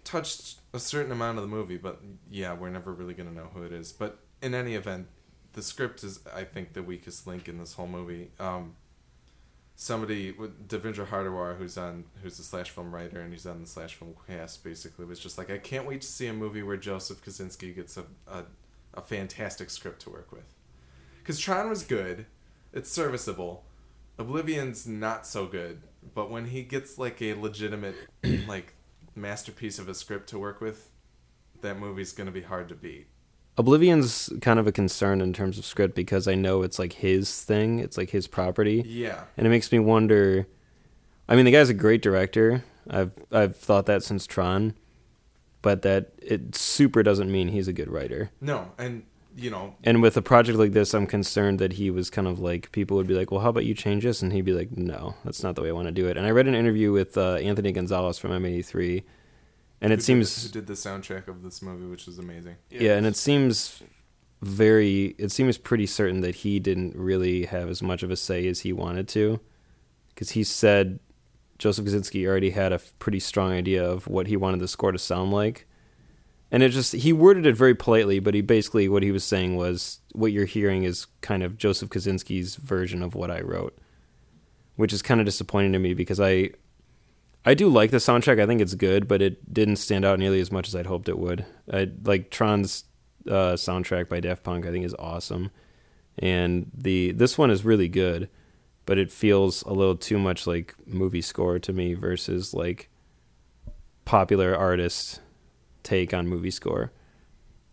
touched a certain amount of the movie, but yeah, we're never really going to know who it is. But in any event, the script is, I think, the weakest link in this whole movie. Somebody, Devendra Hardwar, who's the Slashfilm writer, and he's on the Slashfilm cast, basically, was just I can't wait to see a movie where Joseph Kaczynski gets a fantastic script to work with. Because Tron was good. It's serviceable. Oblivion's not so good. But when he gets, a legitimate, masterpiece of a script to work with, that movie's going to be hard to beat. Oblivion's kind of a concern in terms of script because I know it's his thing. It's his property. Yeah. And it makes me wonder. I mean, the guy's a great director. I've thought that since Tron, but that it super doesn't mean he's a good writer. No, and and with a project like this, I'm concerned that he was kind of people would be well, how about you change this? And he'd be no, that's not the way I want to do it. And I read an interview with Anthony Gonzalez from M83. And who did the soundtrack of this movie, which was amazing. Yeah, and it seems pretty certain that he didn't really have as much of a say as he wanted to, because he said Joseph Kaczynski already had a pretty strong idea of what he wanted the score to sound like, and he worded it very politely, but he basically what he was saying was what you're hearing is kind of Joseph Kaczynski's version of what I wrote, which is kind of disappointing to me because I do like the soundtrack. I think it's good, but it didn't stand out nearly as much as I'd hoped it would. I like Tron's soundtrack by Daft Punk. I think is awesome, and this one is really good, but it feels a little too much like movie score to me versus popular artist take on movie score.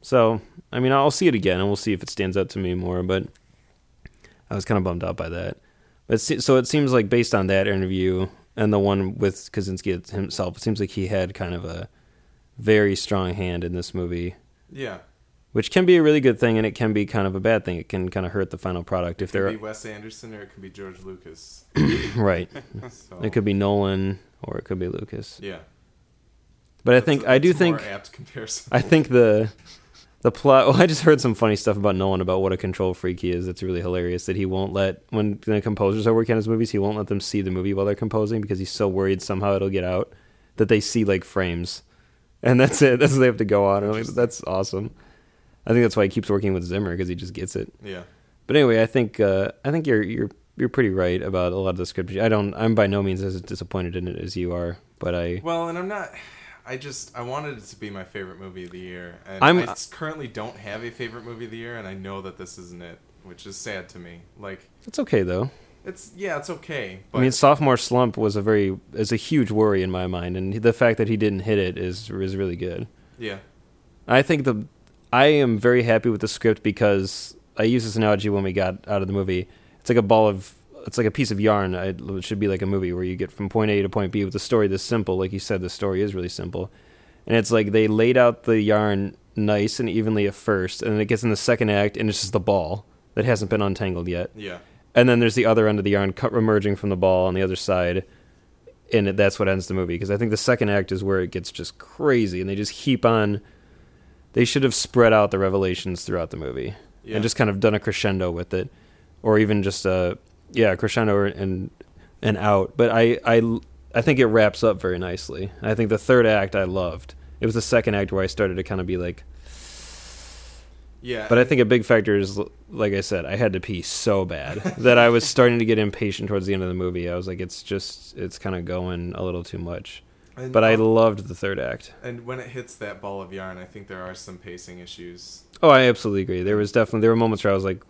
So I mean, I'll see it again, and we'll see if it stands out to me more. But I was kind of bummed out by that. But so it seems based on that interview. And the one with Kaczynski himself, it seems he had kind of a very strong hand in this movie. Yeah. Which can be a really good thing, and it can be kind of a bad thing. It can kind of hurt the final product. It could be Wes Anderson, or it could be George Lucas. Right. So. It could be Nolan, or it could be Lucas. Yeah. But I do think... more apt comparison. I think the plot... Well, I just heard some funny stuff about Nolan, about what a control freak he is. It's really hilarious that he won't let... When the composers are working on his movies, he won't let them see the movie while they're composing, because he's so worried somehow it'll get out that they see, like, frames. And that's it. That's what they have to go on. And I'm like, that's awesome. I think that's why he keeps working with Zimmer, because he just gets it. Yeah. But anyway, I think you're pretty right about a lot of the script. I'm by no means as disappointed in it as you are, but I wanted it to be my favorite movie of the year, and I currently don't have a favorite movie of the year, and I know that this isn't it, which is sad to me. Like, it's okay though. It's okay. But I mean, sophomore slump is a huge worry in my mind, and the fact that he didn't hit it is really good. Yeah. I am very happy with the script, because I use this analogy when we got out of the movie. It's like it's like a piece of yarn. It should be like a movie where you get from point A to point B with a story this simple. Like you said, the story is really simple. And it's like they laid out the yarn nice and evenly at first, and then it gets in the second act, and it's just the ball that hasn't been untangled yet. Yeah. And then there's the other end of the yarn emerging from the ball on the other side, and that's what ends the movie. Because I think the second act is where it gets just crazy, and they just heap on... They should have spread out the revelations throughout the movie, yeah, and just kind of done a crescendo with it, or even just a crescendo and out. But I think it wraps up very nicely. I think the third act I loved. It was the second act where I started to kind of be like, yeah. But I think a big factor is, like I said, I had to pee so bad that I was starting to get impatient towards the end of the movie. I was like, it's kind of going a little too much. But I loved the third act. And when it hits that ball of yarn, I think there are some pacing issues. Oh, I absolutely agree. There were moments where I was like,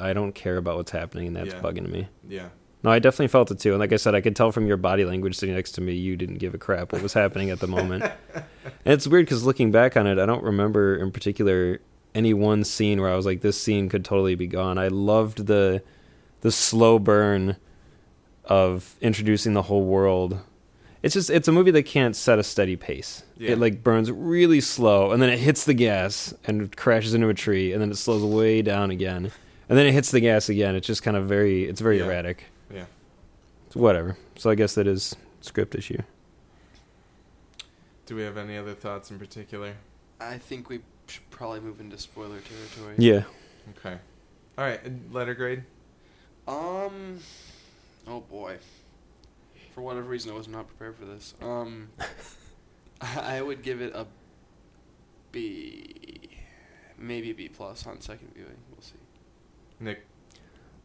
I don't care about what's happening, and that's bugging me. Yeah. No, I definitely felt it too. And like I said, I could tell from your body language sitting next to me, you didn't give a crap what was happening at the moment. And it's weird because looking back on it, I don't remember in particular any one scene where I was like, this scene could totally be gone. I loved the slow burn of introducing the whole world. It's a movie that can't set a steady pace. Yeah. It like burns really slow, and then it hits the gas and crashes into a tree, and then it slows way down again, and then it hits the gas again. It's just kind of very erratic. Yeah. So whatever. So I guess that is script issue. Do we have any other thoughts in particular? I think we should probably move into spoiler territory. Yeah. Okay. All right. Letter grade. Oh boy. For whatever reason, I was not prepared for this. I would give it a B, maybe a B+ on second viewing. We'll see. Nick,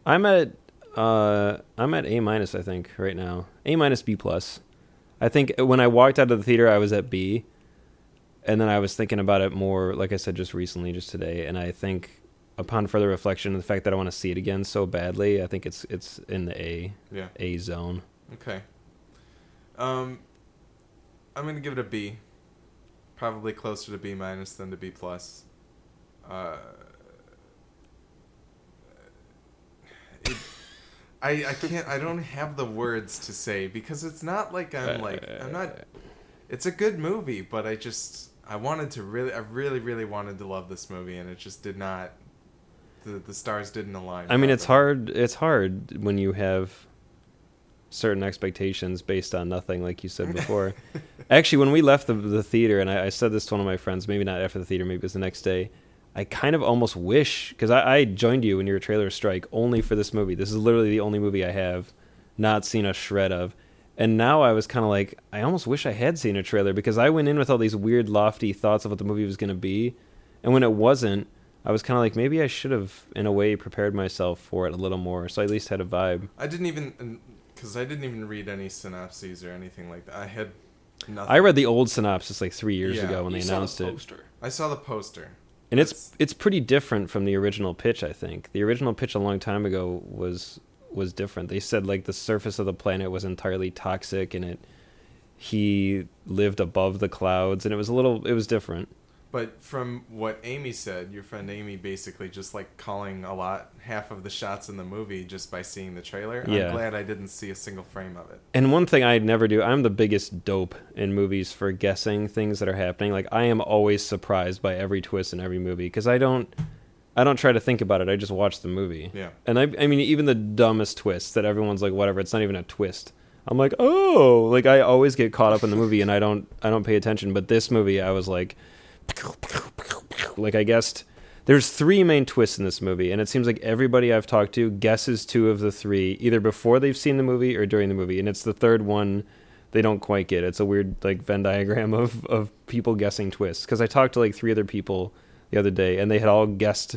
I'm at A-, I think, right now. A-, B+. I think when I walked out of the theater, I was at B, and then I was thinking about it more, like I said, just recently, just today, and I think upon further reflection, the fact that I want to see it again so badly, I think it's in the A zone. Okay. I'm going to give it a B. Probably closer to B- than to B+. I can't, I don't have the words to say, because it's not like it's a good movie, but I really, really wanted to love this movie, and it just did not, the stars didn't align. I mean, it's hard when you have certain expectations based on nothing, like you said before. Actually, when we left the theater, and I said this to one of my friends, maybe not after the theater, maybe it was the next day, I kind of almost wish, because I joined you when you were trailer strike only for this movie. This is literally the only movie I have not seen a shred of. And now I was kind of like, I almost wish I had seen a trailer, because I went in with all these weird, lofty thoughts of what the movie was going to be. And when it wasn't, I was kind of like, maybe I should have, in a way, prepared myself for it a little more, so I at least had a vibe. I didn't even read any synopses or anything like that. I had nothing. I read the old synopsis like 3 years ago when they announced it. I saw the poster. And it's pretty different from the original pitch, I think. The original pitch a long time ago was different. They said like the surface of the planet was entirely toxic, and he lived above the clouds, and it was different. But from what Amy said, your friend Amy basically just like calling a lot, half of the shots in the movie just by seeing the trailer. Yeah. I'm glad I didn't see a single frame of it. And one thing I never do, I'm the biggest dope in movies for guessing things that are happening. Like I am always surprised by every twist in every movie because I don't try to think about it. I just watch the movie. Yeah. And I mean, even the dumbest twists that everyone's like, whatever, it's not even a twist. I'm like, oh, like I always get caught up in the movie and I don't pay attention. But this movie, I was like. Like I guessed there's three main twists in this movie and it seems like everybody I've talked to guesses two of the three either before they've seen the movie or during the movie, and it's the third one they don't quite get. It's a weird like Venn diagram of people guessing twists, because I talked to like three other people the other day and they had all guessed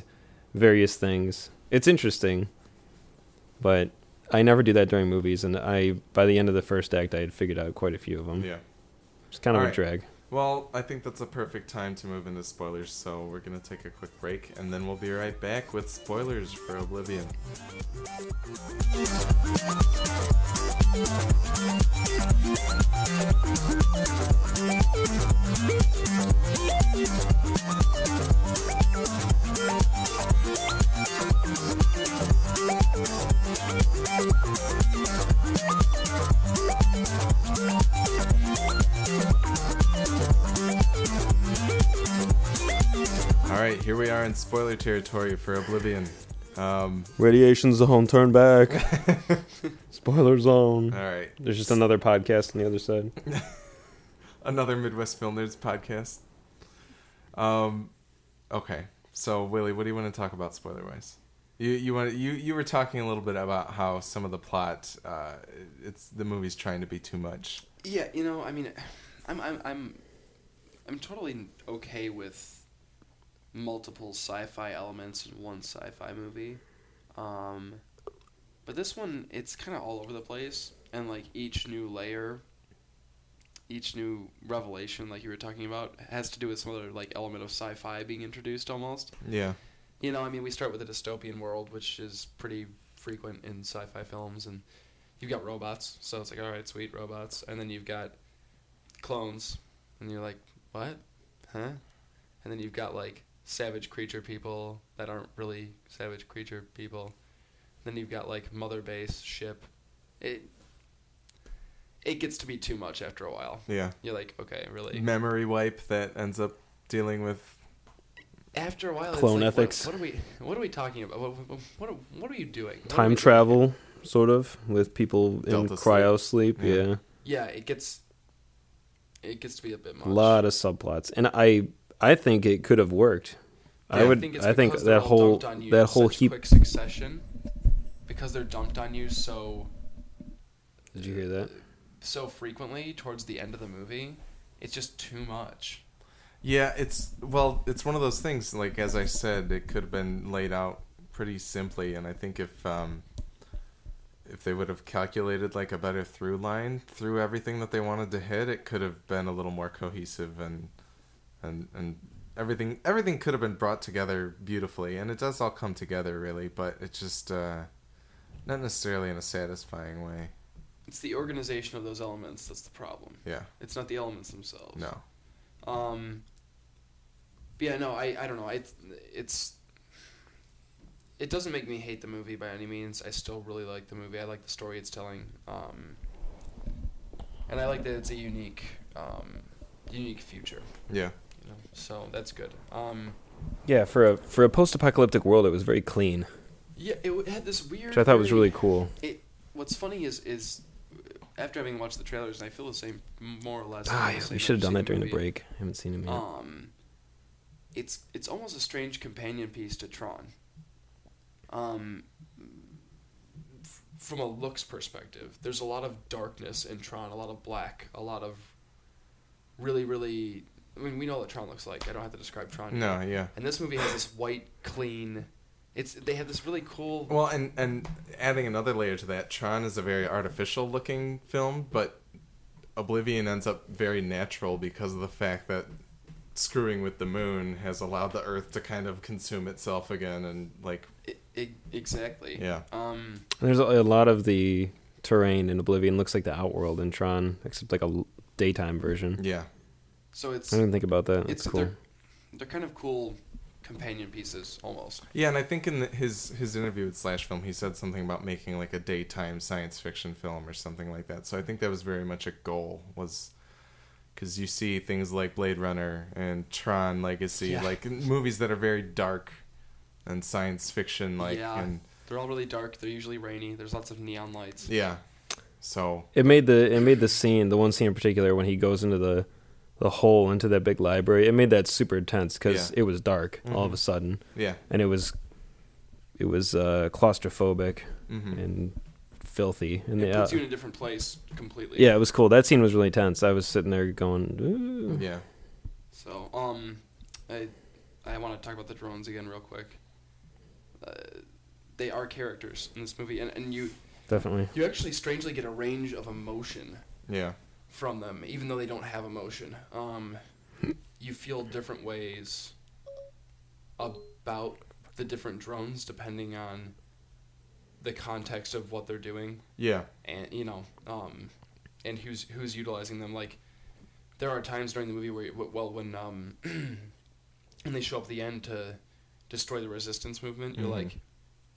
various things. It's interesting, but I never do that during movies, and I by the end of the first act I had figured out quite a few of them. Yeah, it's kind of all a drag. Well, I think that's a perfect time to move into spoilers, so we're going to take a quick break, and then we'll be right back with spoilers for Oblivion. Alright, here we are in spoiler territory for Oblivion. Radiation zone, turn back. Spoiler zone. Alright. There's just another podcast on the other side. Another Midwest Film Nerds podcast. Okay, so Willie, what do you want to talk about spoiler-wise? You were talking a little bit about how some of the plot, it's the movie's trying to be too much. Yeah, you know, I mean, I'm totally okay with multiple sci-fi elements in one sci-fi movie, but this one, it's kind of all over the place, and like each new layer, each new revelation, like you were talking about, has to do with some other like element of sci-fi being introduced almost. Yeah, you know, I mean, we start with a dystopian world, which is pretty frequent in sci-fi films, and you've got robots, so it's like, all right, sweet, robots, and then you've got clones, and you're like, what, huh? And then you've got like savage creature people that aren't really savage creature people. Then you've got like mother base ship. It gets to be too much after a while. Yeah. You're like, okay, really. Memory wipe that ends up dealing with after a while clone it's like, ethics. What are we talking about? What are you doing? What time travel doing? Sort of with people Delta in cryo sleep. Yeah. Yeah, it gets to be a bit much. A lot of subplots. And I think it could have worked. Yeah, I think that whole heap quick succession, because they're dumped on you so. Did you hear that? So frequently towards the end of the movie, it's just too much. Yeah, it's one of those things. Like as I said, it could have been laid out pretty simply, and I think if they would have calculated like a better through line through everything that they wanted to hit, it could have been a little more cohesive and. And everything could have been brought together beautifully, and it does all come together really, but it's just not necessarily in a satisfying way. It's the organization of those elements that's the problem. Yeah, it's not the elements themselves. No. Yeah, no, I don't know. It doesn't make me hate the movie by any means. I still really like the movie. I like the story it's telling, and I like that it's a unique future. Yeah. You know, so that's good. Yeah, for a post-apocalyptic world, it was very clean. Yeah, it had this weird. Which I thought was really cool. What's funny is after having watched the trailers, and I feel the same more or less. We should have done that during the break. I haven't seen him yet. It's almost a strange companion piece to Tron. From a looks perspective, there's a lot of darkness in Tron, a lot of black, a lot of. Really, really. I mean, we know what Tron looks like. I don't have to describe Tron. No, yet. Yeah. And this movie has this white, clean. They have this really cool. Well, and adding another layer to that, Tron is a very artificial looking film, but Oblivion ends up very natural because of the fact that screwing with the moon has allowed the Earth to kind of consume itself again, and like. Exactly. Yeah. There's a lot of the terrain in Oblivion looks like the Outworld in Tron, except like a daytime version. Yeah. So it's I didn't think about that. It's cool. they're kind of cool companion pieces almost. Yeah, and I think in his interview with Slashfilm, he said something about making like a daytime science fiction film or something like that. So I think that was very much a goal, was because you see things like Blade Runner and Tron Legacy, like movies that are very dark and science fiction like. Yeah. And they're all really dark. They're usually rainy. There's lots of neon lights. Yeah. So it made the scene, the one scene in particular when he goes into the hole into that big library, it made that super intense because it was dark all of a sudden. Yeah. And it was claustrophobic and filthy. And it puts you in a different place completely. Yeah, it was cool. That scene was really tense. I was sitting there going, ooh. Yeah. So, I want to talk about the drones again real quick. They are characters in this movie. And you... Definitely. You actually strangely get a range of emotion. Yeah. From them, even though they don't have emotion, you feel different ways about the different drones depending on the context of what they're doing. Yeah, and you know, and who's utilizing them. Like, there are times during the movie where, when they show up at the end to destroy the resistance movement, you're like,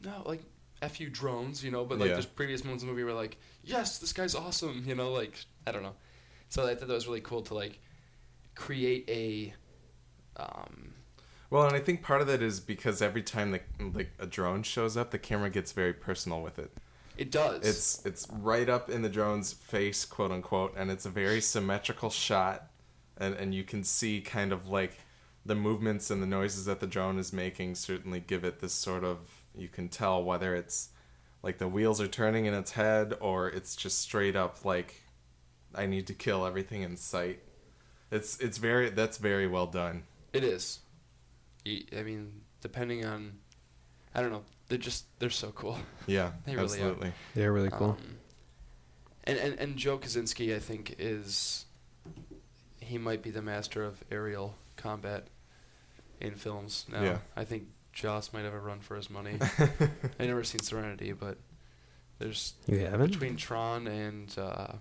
no, like. F you drones, you know, but like there's previous moments in the movie where like, yes, this guy's awesome, you know, like, I don't know. So I thought that was really cool to like create a... Well, and I think part of that is because every time like a drone shows up, the camera gets very personal with it. It does. It's right up in the drone's face, quote unquote, and it's a very symmetrical shot, and you can see kind of like the movements and the noises that the drone is making certainly give it this sort of... You can tell whether it's like the wheels are turning in its head or it's just straight up like I need to kill everything in sight. It's very, that's very well done. It is. I mean, depending on, I don't know, they're so cool. Yeah, they really absolutely. Are. They're really cool. And Joe Kaczynski, I think, he might be the master of aerial combat in films now. Yeah. I think Joss might have a run for his money. I've never seen Serenity, but there's... You haven't? Between Tron and... the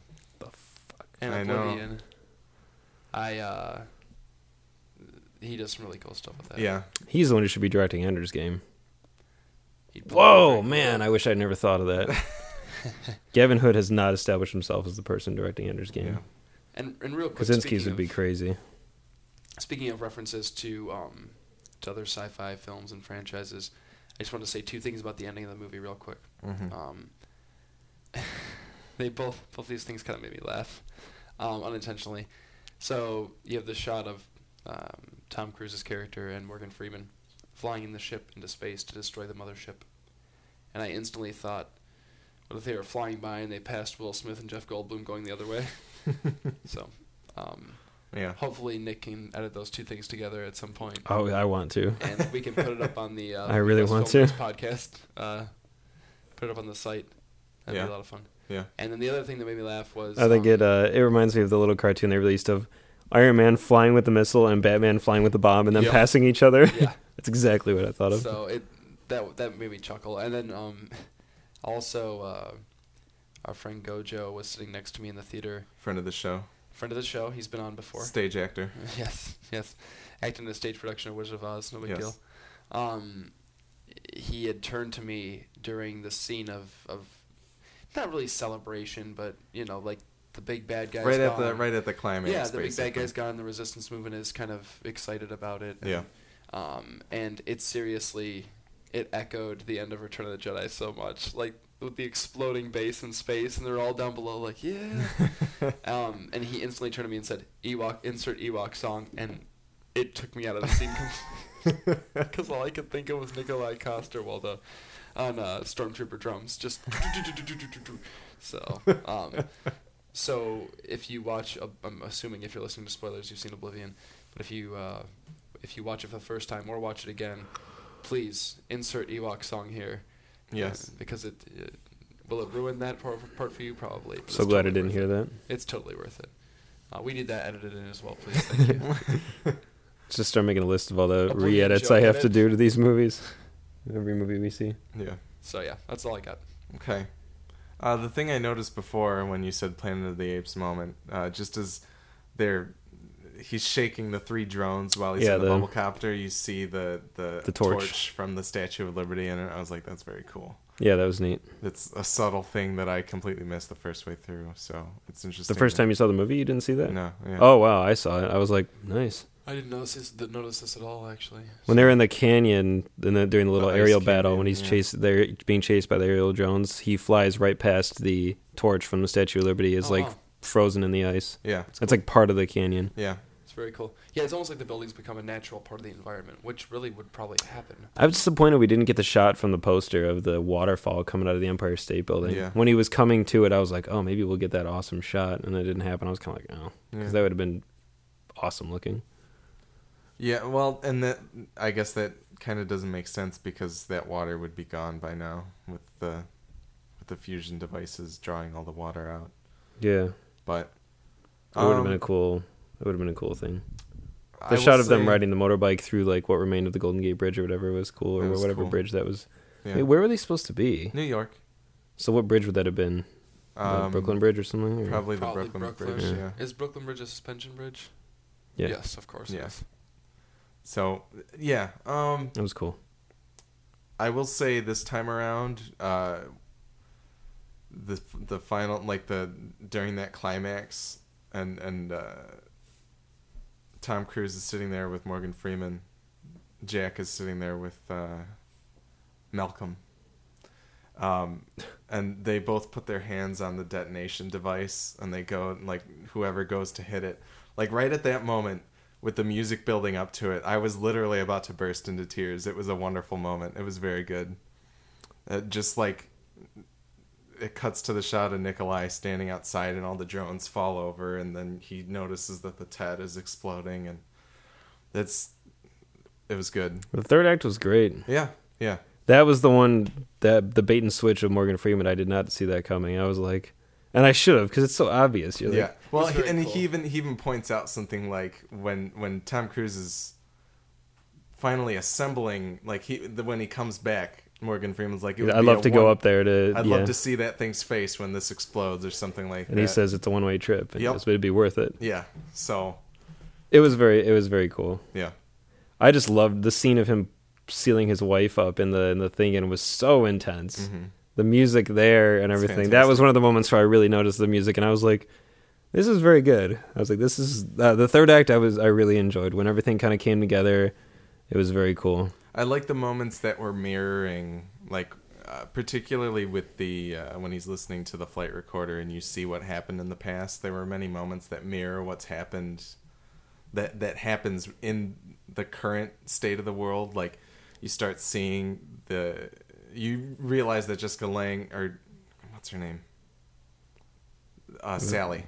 fuck? And Oblivion. He does some really cool stuff with that. Yeah. He's the one who should be directing Ender's Game. Whoa, man, I wish I'd never thought of that. Gavin Hood has not established himself as the person directing Ender's Game. Yeah. And real quick, Kaczynski's would be crazy. Speaking of references to other sci-fi films and franchises, I just want to say two things about the ending of the movie real quick. They both these things kind of made me laugh unintentionally. So you have the shot of Tom Cruise's character and Morgan Freeman flying in the ship into space to destroy the mothership, and I instantly thought, what if they were flying by and they passed Will Smith and Jeff Goldblum going the other way? So yeah. Hopefully Nick can edit those two things together at some point. Oh, I want to. And we can put it up on the I really want to. Podcast. Put it up on the site. That'd be a lot of fun. Yeah. And then the other thing that made me laugh was... I think it reminds me of the little cartoon they released of Iron Man flying with the missile and Batman flying with the bomb and then passing each other. Yeah. That's exactly what I thought of. So that made me chuckle. And then also our friend Gojo was sitting next to me in the theater. Friend of the show, he's been on before. Stage actor. Yes. Acting in a stage production of Wizard of Oz, no big deal. He had turned to me during the scene of not really celebration, but, you know, like the big bad guy's right gone. Right at the climax, yeah, the basically. Big bad guy's gone, the resistance movement is kind of excited about it. And, and it seriously, it echoed the end of Return of the Jedi so much. Like, with the exploding base in space, and they're all down below like, yeah. And he instantly turned to me and said, insert Ewok song, and it took me out of the scene because all I could think of was Nikolaj Coster-Waldau on Stormtrooper drums, just so so if you watch, I'm assuming if you're listening to spoilers you've seen Oblivion, but if you watch it for the first time or watch it again, please insert Ewok song here. Yes, because it will it ruin that part for you probably. So glad I didn't hear that. It's totally worth it. We need that edited in as well, please. Thank you. Just start making a list of all the re-edits I have to do to these movies. Every movie we see. Yeah. So yeah, that's all I got. Okay. The thing I noticed before when you said Planet of the Apes moment, just as they're he's shaking the three drones while he's in the bubble copter. You see the torch from the Statue of Liberty in it. I was like, that's very cool. Yeah, that was neat. It's a subtle thing that I completely missed the first way through, so it's interesting. The first time you saw the movie, you didn't see that? No. Yeah. Oh, wow, I saw it. I was like, nice. I didn't notice this at all, actually. When they're in the canyon, and then during the little aerial battle, when he's they're being chased by the aerial drones, he flies right past the torch from the Statue of Liberty. It's frozen in the ice. Yeah. It's like part of the canyon. Yeah. Very cool. Yeah, it's almost like the building's become a natural part of the environment, which really would probably happen. I was disappointed we didn't get the shot from the poster of the waterfall coming out of the Empire State Building. Yeah. When he was coming to it, I was like, oh, maybe we'll get that awesome shot, and it didn't happen. I was kind of like, oh, because that would have been awesome looking. Yeah, well, and that I guess that kind of doesn't make sense because that water would be gone by now with the fusion devices drawing all the water out. Yeah, but it would have been a cool. It would have been a cool thing. The shot of them riding the motorbike through like what remained of the Golden Gate Bridge or whatever was cool, or was whatever cool. Bridge that was. Yeah. Hey, where were they supposed to be? New York. So what bridge would that have been? Brooklyn Bridge or something? Or? Probably the Brooklyn Bridge. Yeah. Is Brooklyn Bridge a suspension bridge? Yeah. Yes, of course. Yes. So, yeah. That was cool. I will say this time around, the final, like during that climax and Tom Cruise is sitting there with Morgan Freeman. Jack is sitting there with Malcolm. And they both put their hands on the detonation device and they go, and like, whoever goes to hit it. Like, right at that moment, with the music building up to it, I was literally about to burst into tears. It was a wonderful moment. It was very good. It cuts to the shot of Nikolaj standing outside and all the drones fall over and then he notices that the TED is exploding and it was good. The third act was great. Yeah, yeah. That was the one, that the bait and switch of Morgan Freeman, I did not see that coming. I was like, and I should have because it's so obvious. You're like, yeah, well, he even points out something like when Tom Cruise is finally assembling, like when he comes back, Morgan Freeman's like, I'd love to see that thing's face when this explodes or something like that. And he says it's a one-way trip. And it'd be worth it. Yeah. So it was very cool. Yeah. I just loved the scene of him sealing his wife up in the thing, and it was so intense. Mm-hmm. The music there and everything. Fantastic. That was one of the moments where I really noticed the music, and I was like, this is very good. I was like, this is the third act I really enjoyed when everything kind of came together. It was very cool. I like the moments that were mirroring, like particularly with the when he's listening to the flight recorder and you see what happened in the past. There were many moments that mirror what's happened, that happens in the current state of the world. Like you start seeing you realize that Jessica Lange, or what's her name, Sally.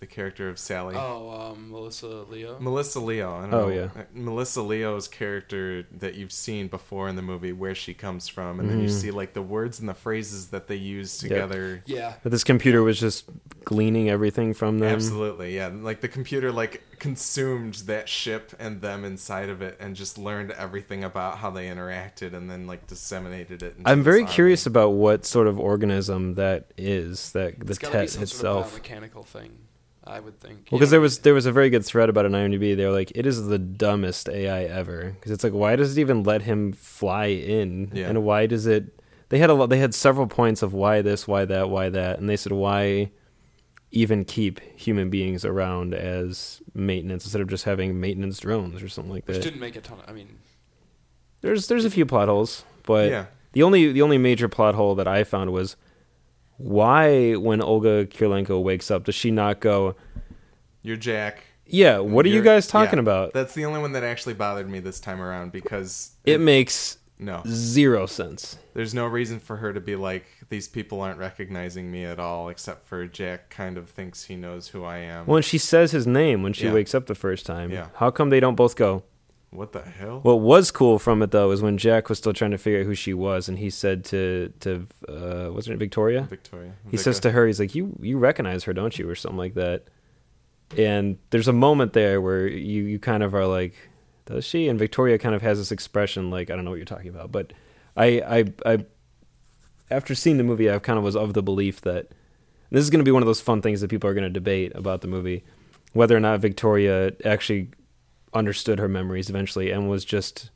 The character of Sally. Oh, Melissa Leo. Melissa Leo. I don't know. Yeah. Melissa Leo's character that you've seen before in the movie, where she comes from, and then you see like the words and the phrases that they use together. Yeah. But this computer was just gleaning everything from them. Absolutely. Yeah. Like the computer consumed that ship and them inside of it, and just learned everything about how they interacted, and then disseminated it. I'm very curious about what sort of organism that is. It's the TET itself. Sort of biomechanical thing. I would think. Well, because there was a very good thread about it on IMDb. They were like, it is the dumbest AI ever. Because it's like, why does it even let him fly in? Yeah. And why does it... They had several points of why this, why that. And they said, why even keep human beings around as maintenance instead of just having maintenance drones or something like that? Which didn't make a ton of... I mean... There's a few plot holes, but the only major plot hole that I found was... Why, when Olga Kurylenko wakes up, does she not go, "You're Jack"? Yeah, what are you guys talking about? That's the only one that actually bothered me this time around, because... It makes zero sense. There's no reason for her to be like, these people aren't recognizing me at all, except for Jack kind of thinks he knows who I am. Well, and she says his name when she wakes up the first time. Yeah. How come they don't both go, what the hell? What was cool from it, though, is when Jack was still trying to figure out who she was, and he said to what's her name, Victoria? He says to her, he's like, you recognize her, don't you? Or something like that. And there's a moment there where you kind of are like, does she? And Victoria kind of has this expression like, I don't know what you're talking about. But I after seeing the movie, I kind of was of the belief that, and this is going to be one of those fun things that people are going to debate about the movie, whether or not Victoria actually understood her memories eventually and was just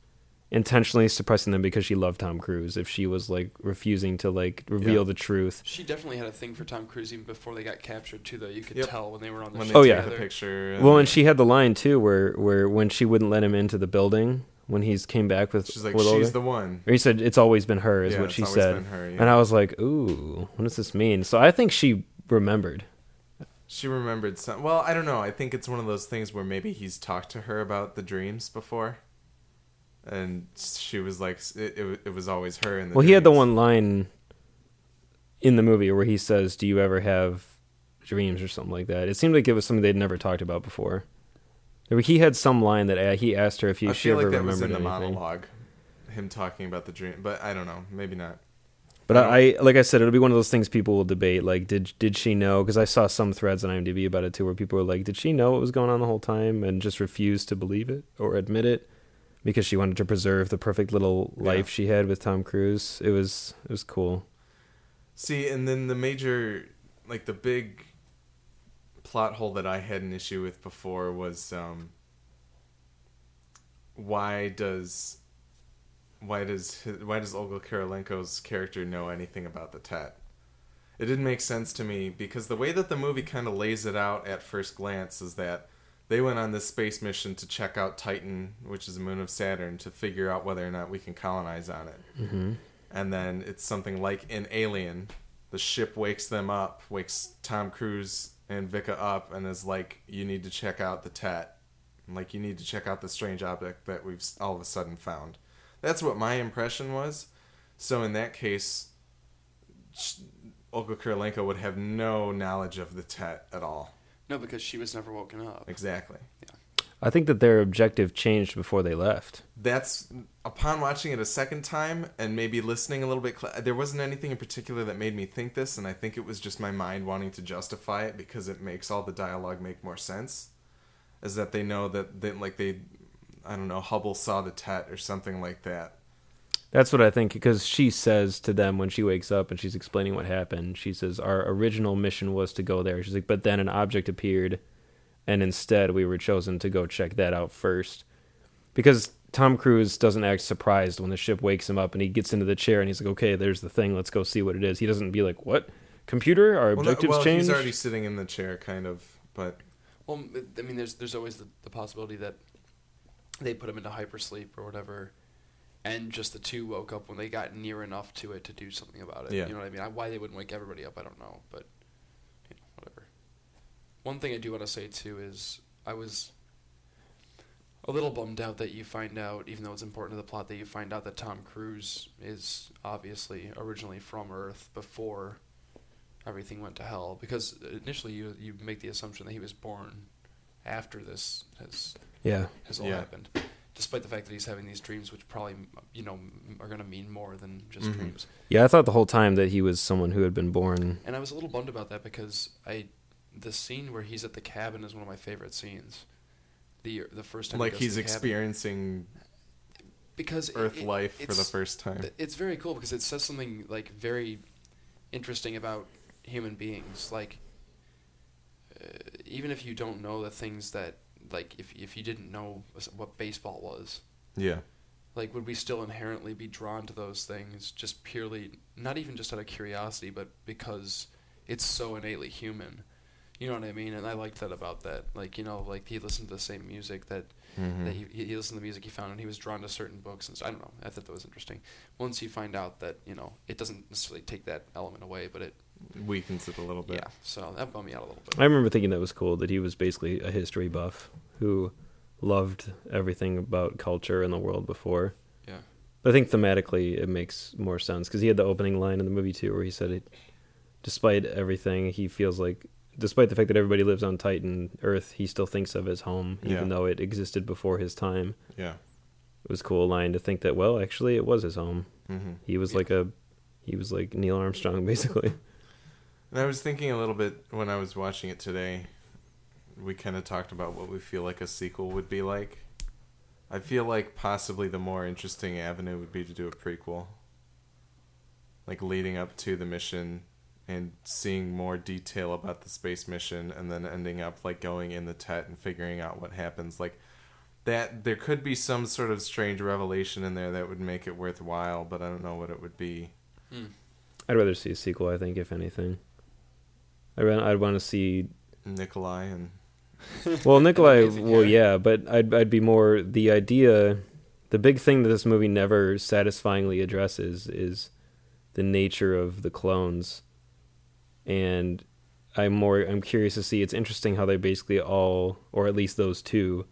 intentionally suppressing them because she loved Tom Cruise, if she was like refusing to like reveal the truth. She definitely had a thing for Tom Cruise even before they got captured too, though. You could tell when they were on the show. Oh yeah, the picture. Well, and she had the line too where when she wouldn't let him into the building when he's came back with, she's like, with she's Olga, the one. Or he said, "It's always been her," is what she said. Been her, And I was like, "Ooh, what does this mean?" So I think she remembered. She remembered some. Well, I don't know. I think it's one of those things where maybe he's talked to her about the dreams before, and she was like, "It was always her." In the dreams. He had the one line in the movie where he says, "Do you ever have dreams?" or something like that. It seemed like it was something they'd never talked about before. He had some line that he asked her if he should remember. I feel like that was in the monologue, him talking about the dream, but I don't know, maybe not. But I like I said, it'll be one of those things people will debate. Like, did she know? Because I saw some threads on IMDb about it too, where people were like, "Did she know what was going on the whole time and just refused to believe it or admit it because she wanted to preserve the perfect little life she had with Tom Cruise?" It was cool. See, and then the major, like the big plot hole that I had an issue with before was why does Olga Kurylenko's character know anything about the tat? It didn't make sense to me because the way that the movie kind of lays it out at first glance is that they went on this space mission to check out Titan, which is a moon of Saturn, to figure out whether or not we can colonize on it. Mm-hmm. And then it's something like in Alien, the ship wakes Tom Cruise and Vicka up and is like, "You need to check out the tat. Like, you need to check out the strange object that we've all of a sudden found." That's what my impression was. So in that case, Olga Kurylenko would have no knowledge of the tat at all. No, because she was never woken up. Exactly. Yeah. I think that their objective changed before they left. That's, upon watching it a second time and maybe listening a little bit, there wasn't anything in particular that made me think this, and I think it was just my mind wanting to justify it because it makes all the dialogue make more sense. Is that they know that, I don't know, Hubble saw the tet or something like that. That's what I think, because she says to them when she wakes up and she's explaining what happened, she says, "Our original mission was to go there." She's like, "But then an object appeared, and instead we were chosen to go check that out first." Because Tom Cruise doesn't act surprised when the ship wakes him up and he gets into the chair and he's like, "Okay, there's the thing. Let's go see what it is." He doesn't be like, "What? Computer? Our objectives changed?" He's already sitting in the chair, kind of. But well, I mean, there's always the possibility that they put him into hypersleep or whatever, and just the two woke up when they got near enough to it to do something about it. Yeah. You know what I mean? Why they wouldn't wake everybody up, I don't know, but you know, whatever. One thing I do want to say, too, is I was a little bummed out that you find out, even though it's important to the plot, that you find out that Tom Cruise is obviously originally from Earth before everything went to hell. Because initially you make the assumption that he was born after this has all happened. Despite the fact that he's having these dreams, which probably, you know, are going to mean more than just dreams. Yeah, I thought the whole time that he was someone who had been born. And I was a little bummed about that because the scene where he's at the cabin is one of my favorite scenes. The first time, like, he's experiencing Earth life for the first time. It's very cool because it says something like very interesting about human beings. Like, even if you don't know the things that, like, if you didn't know what baseball was, yeah, like, would we still inherently be drawn to those things just purely, not even just out of curiosity, but because it's so innately human? You know what I mean? And I liked that about that. Like, you know, like, he listened to the same music that he listened to the music he found, and he was drawn to certain books. And I don't know. I thought that was interesting. Once you find out that, you know, it doesn't necessarily take that element away, but it weakens it a little bit. Yeah. So that bummed me out a little bit. I remember thinking that was cool, that he was basically a history buff who loved everything about culture and the world before. Yeah. But I think thematically it makes more sense because he had the opening line in the movie too, where he said, despite everything, he feels like, despite the fact that everybody lives on Titan, Earth, he still thinks of as home, even though it existed before his time. Yeah. It was a cool line to think that, well, actually it was his home. Mm-hmm. He was like Neil Armstrong, basically. And I was thinking a little bit when I was watching it today, we kind of talked about what we feel like a sequel would be like. I feel like possibly the more interesting avenue would be to do a prequel. Like, leading up to the mission and seeing more detail about the space mission, and then ending up like going in the Tet and figuring out what happens. Like that, there could be some sort of strange revelation in there that would make it worthwhile, but I don't know what it would be. I'd rather see a sequel, I think, if anything. I'd want to see Nikolaj and but I'd be more the idea. The big thing that this movie never satisfyingly addresses is the nature of the clones, and I'm curious to see. It's interesting how they basically all, or at least those two,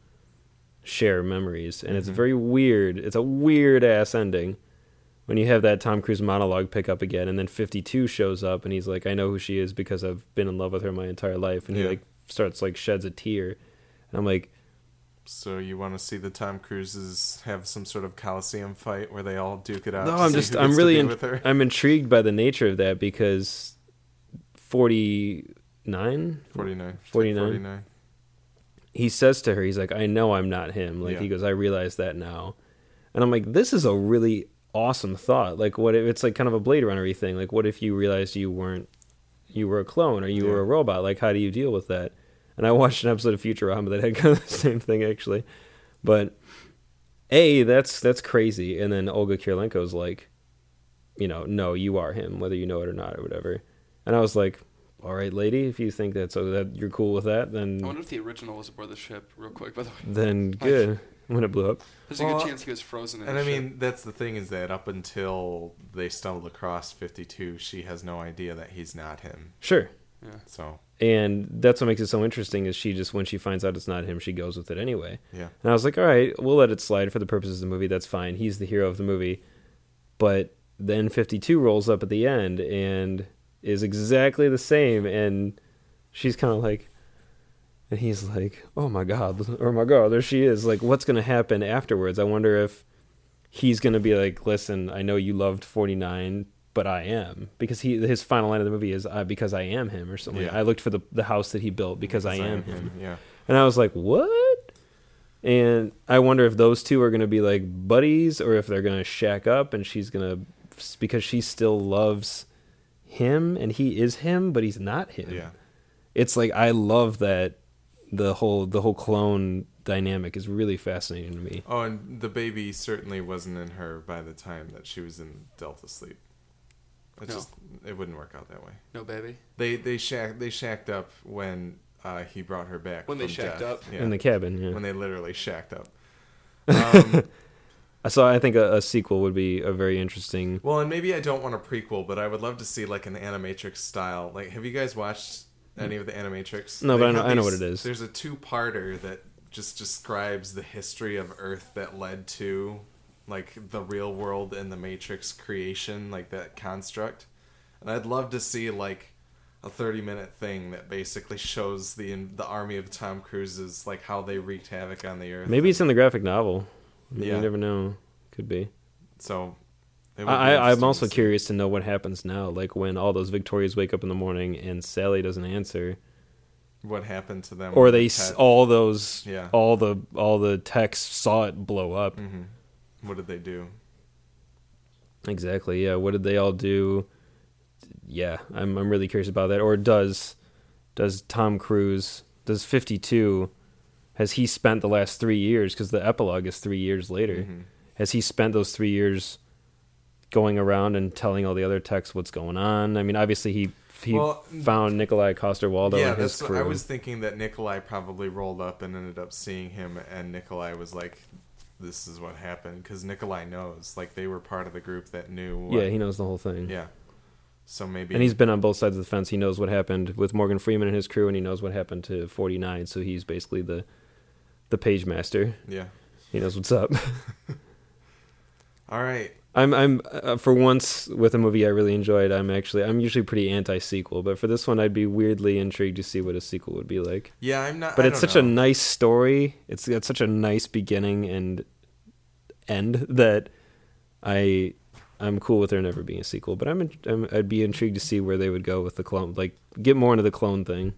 share memories, and it's very weird. It's a weird ass ending when you have that Tom Cruise monologue pick up again, and then 52 shows up, and he's like, "I know who she is because I've been in love with her my entire life," and he sheds a tear, and I'm like, so you want to see the Tom Cruises have some sort of Coliseum fight where they all duke it out? No, I'm intrigued by the nature of that, because 49 he says to her, he's like, "I know I'm not him." Like he goes, "I realize that now," and I'm like, this is a really awesome thought. Like, what if it's like kind of a Blade Runner-y thing? Like, what if you realized you were a clone, or you were a robot? Like, how do you deal with that? And I watched an episode of Futurama that had kind of the same thing, actually. But that's crazy. And then Olga Kurylenko's like, no, you are him, whether you know it or not, or whatever. And I was like, all right, lady, if you think that you're cool with that, then I wonder if the original was aboard the ship, real quick, by the way. Then good. When it blew up, there's a good chance he was frozen. And I mean, that's the thing, is that up until they stumbled across 52, she has no idea that he's not him. Sure. Yeah. So. And that's what makes it so interesting, is she just, when she finds out it's not him, she goes with it anyway. Yeah. And I was like, all right, we'll let it slide for the purposes of the movie. That's fine. He's the hero of the movie. But then 52 rolls up at the end and is exactly the same. And she's kind of like, and he's like, oh my God, there she is. Like, what's going to happen afterwards? I wonder if he's going to be like, listen, I know you loved 49, but I am. Because his final line of the movie is, because I am him, or something. Yeah. I looked for the house that he built because I am him. Yeah. And I was like, what? And I wonder if those two are going to be like buddies, or if they're going to shack up, and she's going to, because she still loves him and he is him, but he's not him. Yeah. It's like, I love that. The whole clone dynamic is really fascinating to me. Oh, and the baby certainly wasn't in her by the time that she was in Delta sleep. It wouldn't work out that way. No baby. They shacked up when he brought her back. When they shacked up in the cabin. Yeah. When they literally shacked up. So I think a sequel would be a very interesting. Well, and maybe I don't want a prequel, but I would love to see like an Animatrix style. Like, have you guys watched any of the Animatrix? No, but I know what it is. There's a two-parter that just describes the history of Earth that led to, like, the real world and the Matrix creation, like, that construct. And I'd love to see, like, a 30-minute thing that basically shows the army of Tom Cruise's, like, how they wreaked havoc on the Earth. Maybe it's in the graphic novel. You never know. Could be. So I'm also curious to know what happens now, like when all those Victorias wake up in the morning and Sally doesn't answer. What happened to them? Or they all the techs saw it blow up. Mm-hmm. What did they do? Exactly. Yeah. What did they all do? Yeah, I'm really curious about that. Or does Tom Cruise, does 52, has he spent the last 3 years? Because the epilogue is 3 years later. Mm-hmm. Has he spent those 3 years going around and telling all the other techs what's going on? I mean, obviously he found Nikolaj Coster-Waldau and his crew. I was thinking that Nikolaj probably rolled up and ended up seeing him, and Nikolaj was like, this is what happened, because Nikolaj knows. Like, they were part of the group that knew. Yeah, he knows the whole thing. Yeah. So maybe. And he's been on both sides of the fence. He knows what happened with Morgan Freeman and his crew, and he knows what happened to 49, so he's basically the page master. Yeah. He knows what's up. All right. I'm for once with a movie I really enjoyed, I'm usually pretty anti-sequel, but for this one I'd be weirdly intrigued to see what a sequel would be like. Yeah, I'm not. But it's such a nice story. It's such a nice beginning and end that I'm cool with there never being a sequel. But I'd be intrigued to see where they would go with the clone, like get more into the clone thing.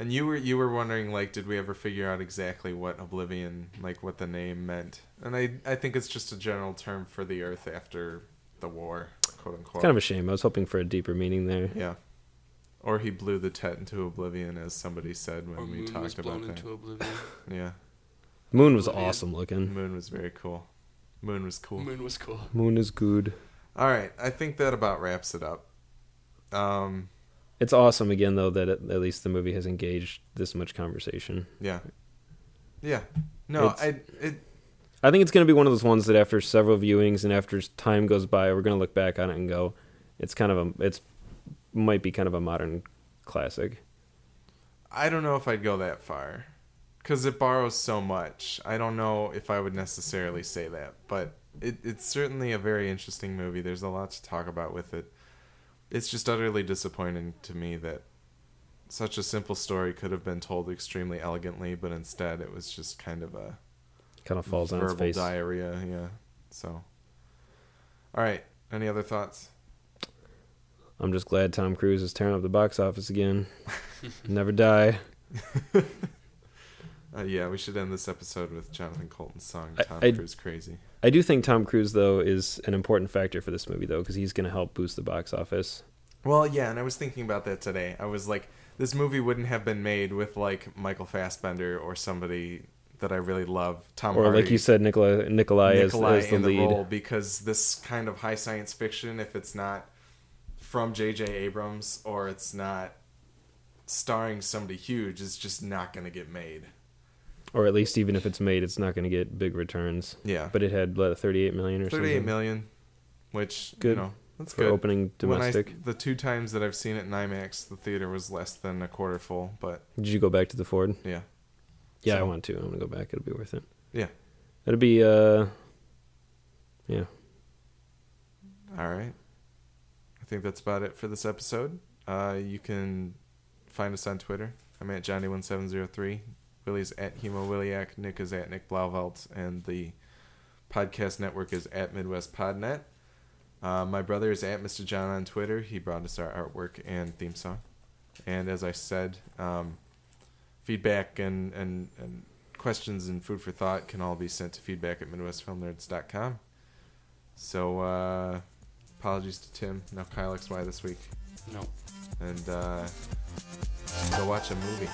And you were wondering, like, did we ever figure out exactly what Oblivion, like, what the name meant? And I think it's just a general term for the Earth after the war, quote unquote. It's kind of a shame. I was hoping for a deeper meaning there. Yeah. Or he blew the Tet into oblivion, as somebody said when we talked about that. Or Moon was blown into oblivion. Yeah. Moon was awesome looking. Moon was very cool. Moon was cool. Moon is good. All right. I think that about wraps it up. It's awesome, again, though, that at least the movie has engaged this much conversation. Yeah. Yeah. No, I think it's going to be one of those ones that after several viewings and after time goes by, we're going to look back on it and go, might be kind of a modern classic. I don't know if I'd go that far, because it borrows so much. I don't know if I would necessarily say that, but it's certainly a very interesting movie. There's a lot to talk about with it. It's just utterly disappointing to me that such a simple story could have been told extremely elegantly, but instead it was just kind of falls on its face. Verbal diarrhea, yeah. So, all right. Any other thoughts? I'm just glad Tom Cruise is tearing up the box office again. Never die. Yeah, we should end this episode with Jonathan Colton's song, Tom Cruise Crazy. I do think Tom Cruise, though, is an important factor for this movie, though, because he's going to help boost the box office. Well, yeah, and I was thinking about that today. I was like, this movie wouldn't have been made with, like, Michael Fassbender or somebody that I really love, Tom Hardy. Or like you said, Nikolaj as the lead. Role, because this kind of high science fiction, if it's not from J.J. Abrams or it's not starring somebody huge, it's just not going to get made. Or at least even if it's made, it's not going to get big returns. Yeah. But it had $38 million or something. $38 million, which, good, you know, that's for good. Opening domestic. The two times that I've seen it in IMAX, the theater was less than a quarter full. But did you go back to the Ford? Yeah. Yeah, so, I want to. I'm going to go back. It'll be worth it. Yeah. It'll be, yeah. All right. I think that's about it for this episode. You can find us on Twitter. I'm at Johnny1703. Willie's at HemoWilliak. Nick is at Nick Blauvelt. And the podcast network is at Midwest Podnet. My brother is at Mr. John on Twitter. He brought us our artwork and theme song. And as I said, feedback and questions and food for thought can all be sent to feedback@midwestfilmnerds.com. So, apologies to Tim. No Kyle XY this week. No. And go watch a movie.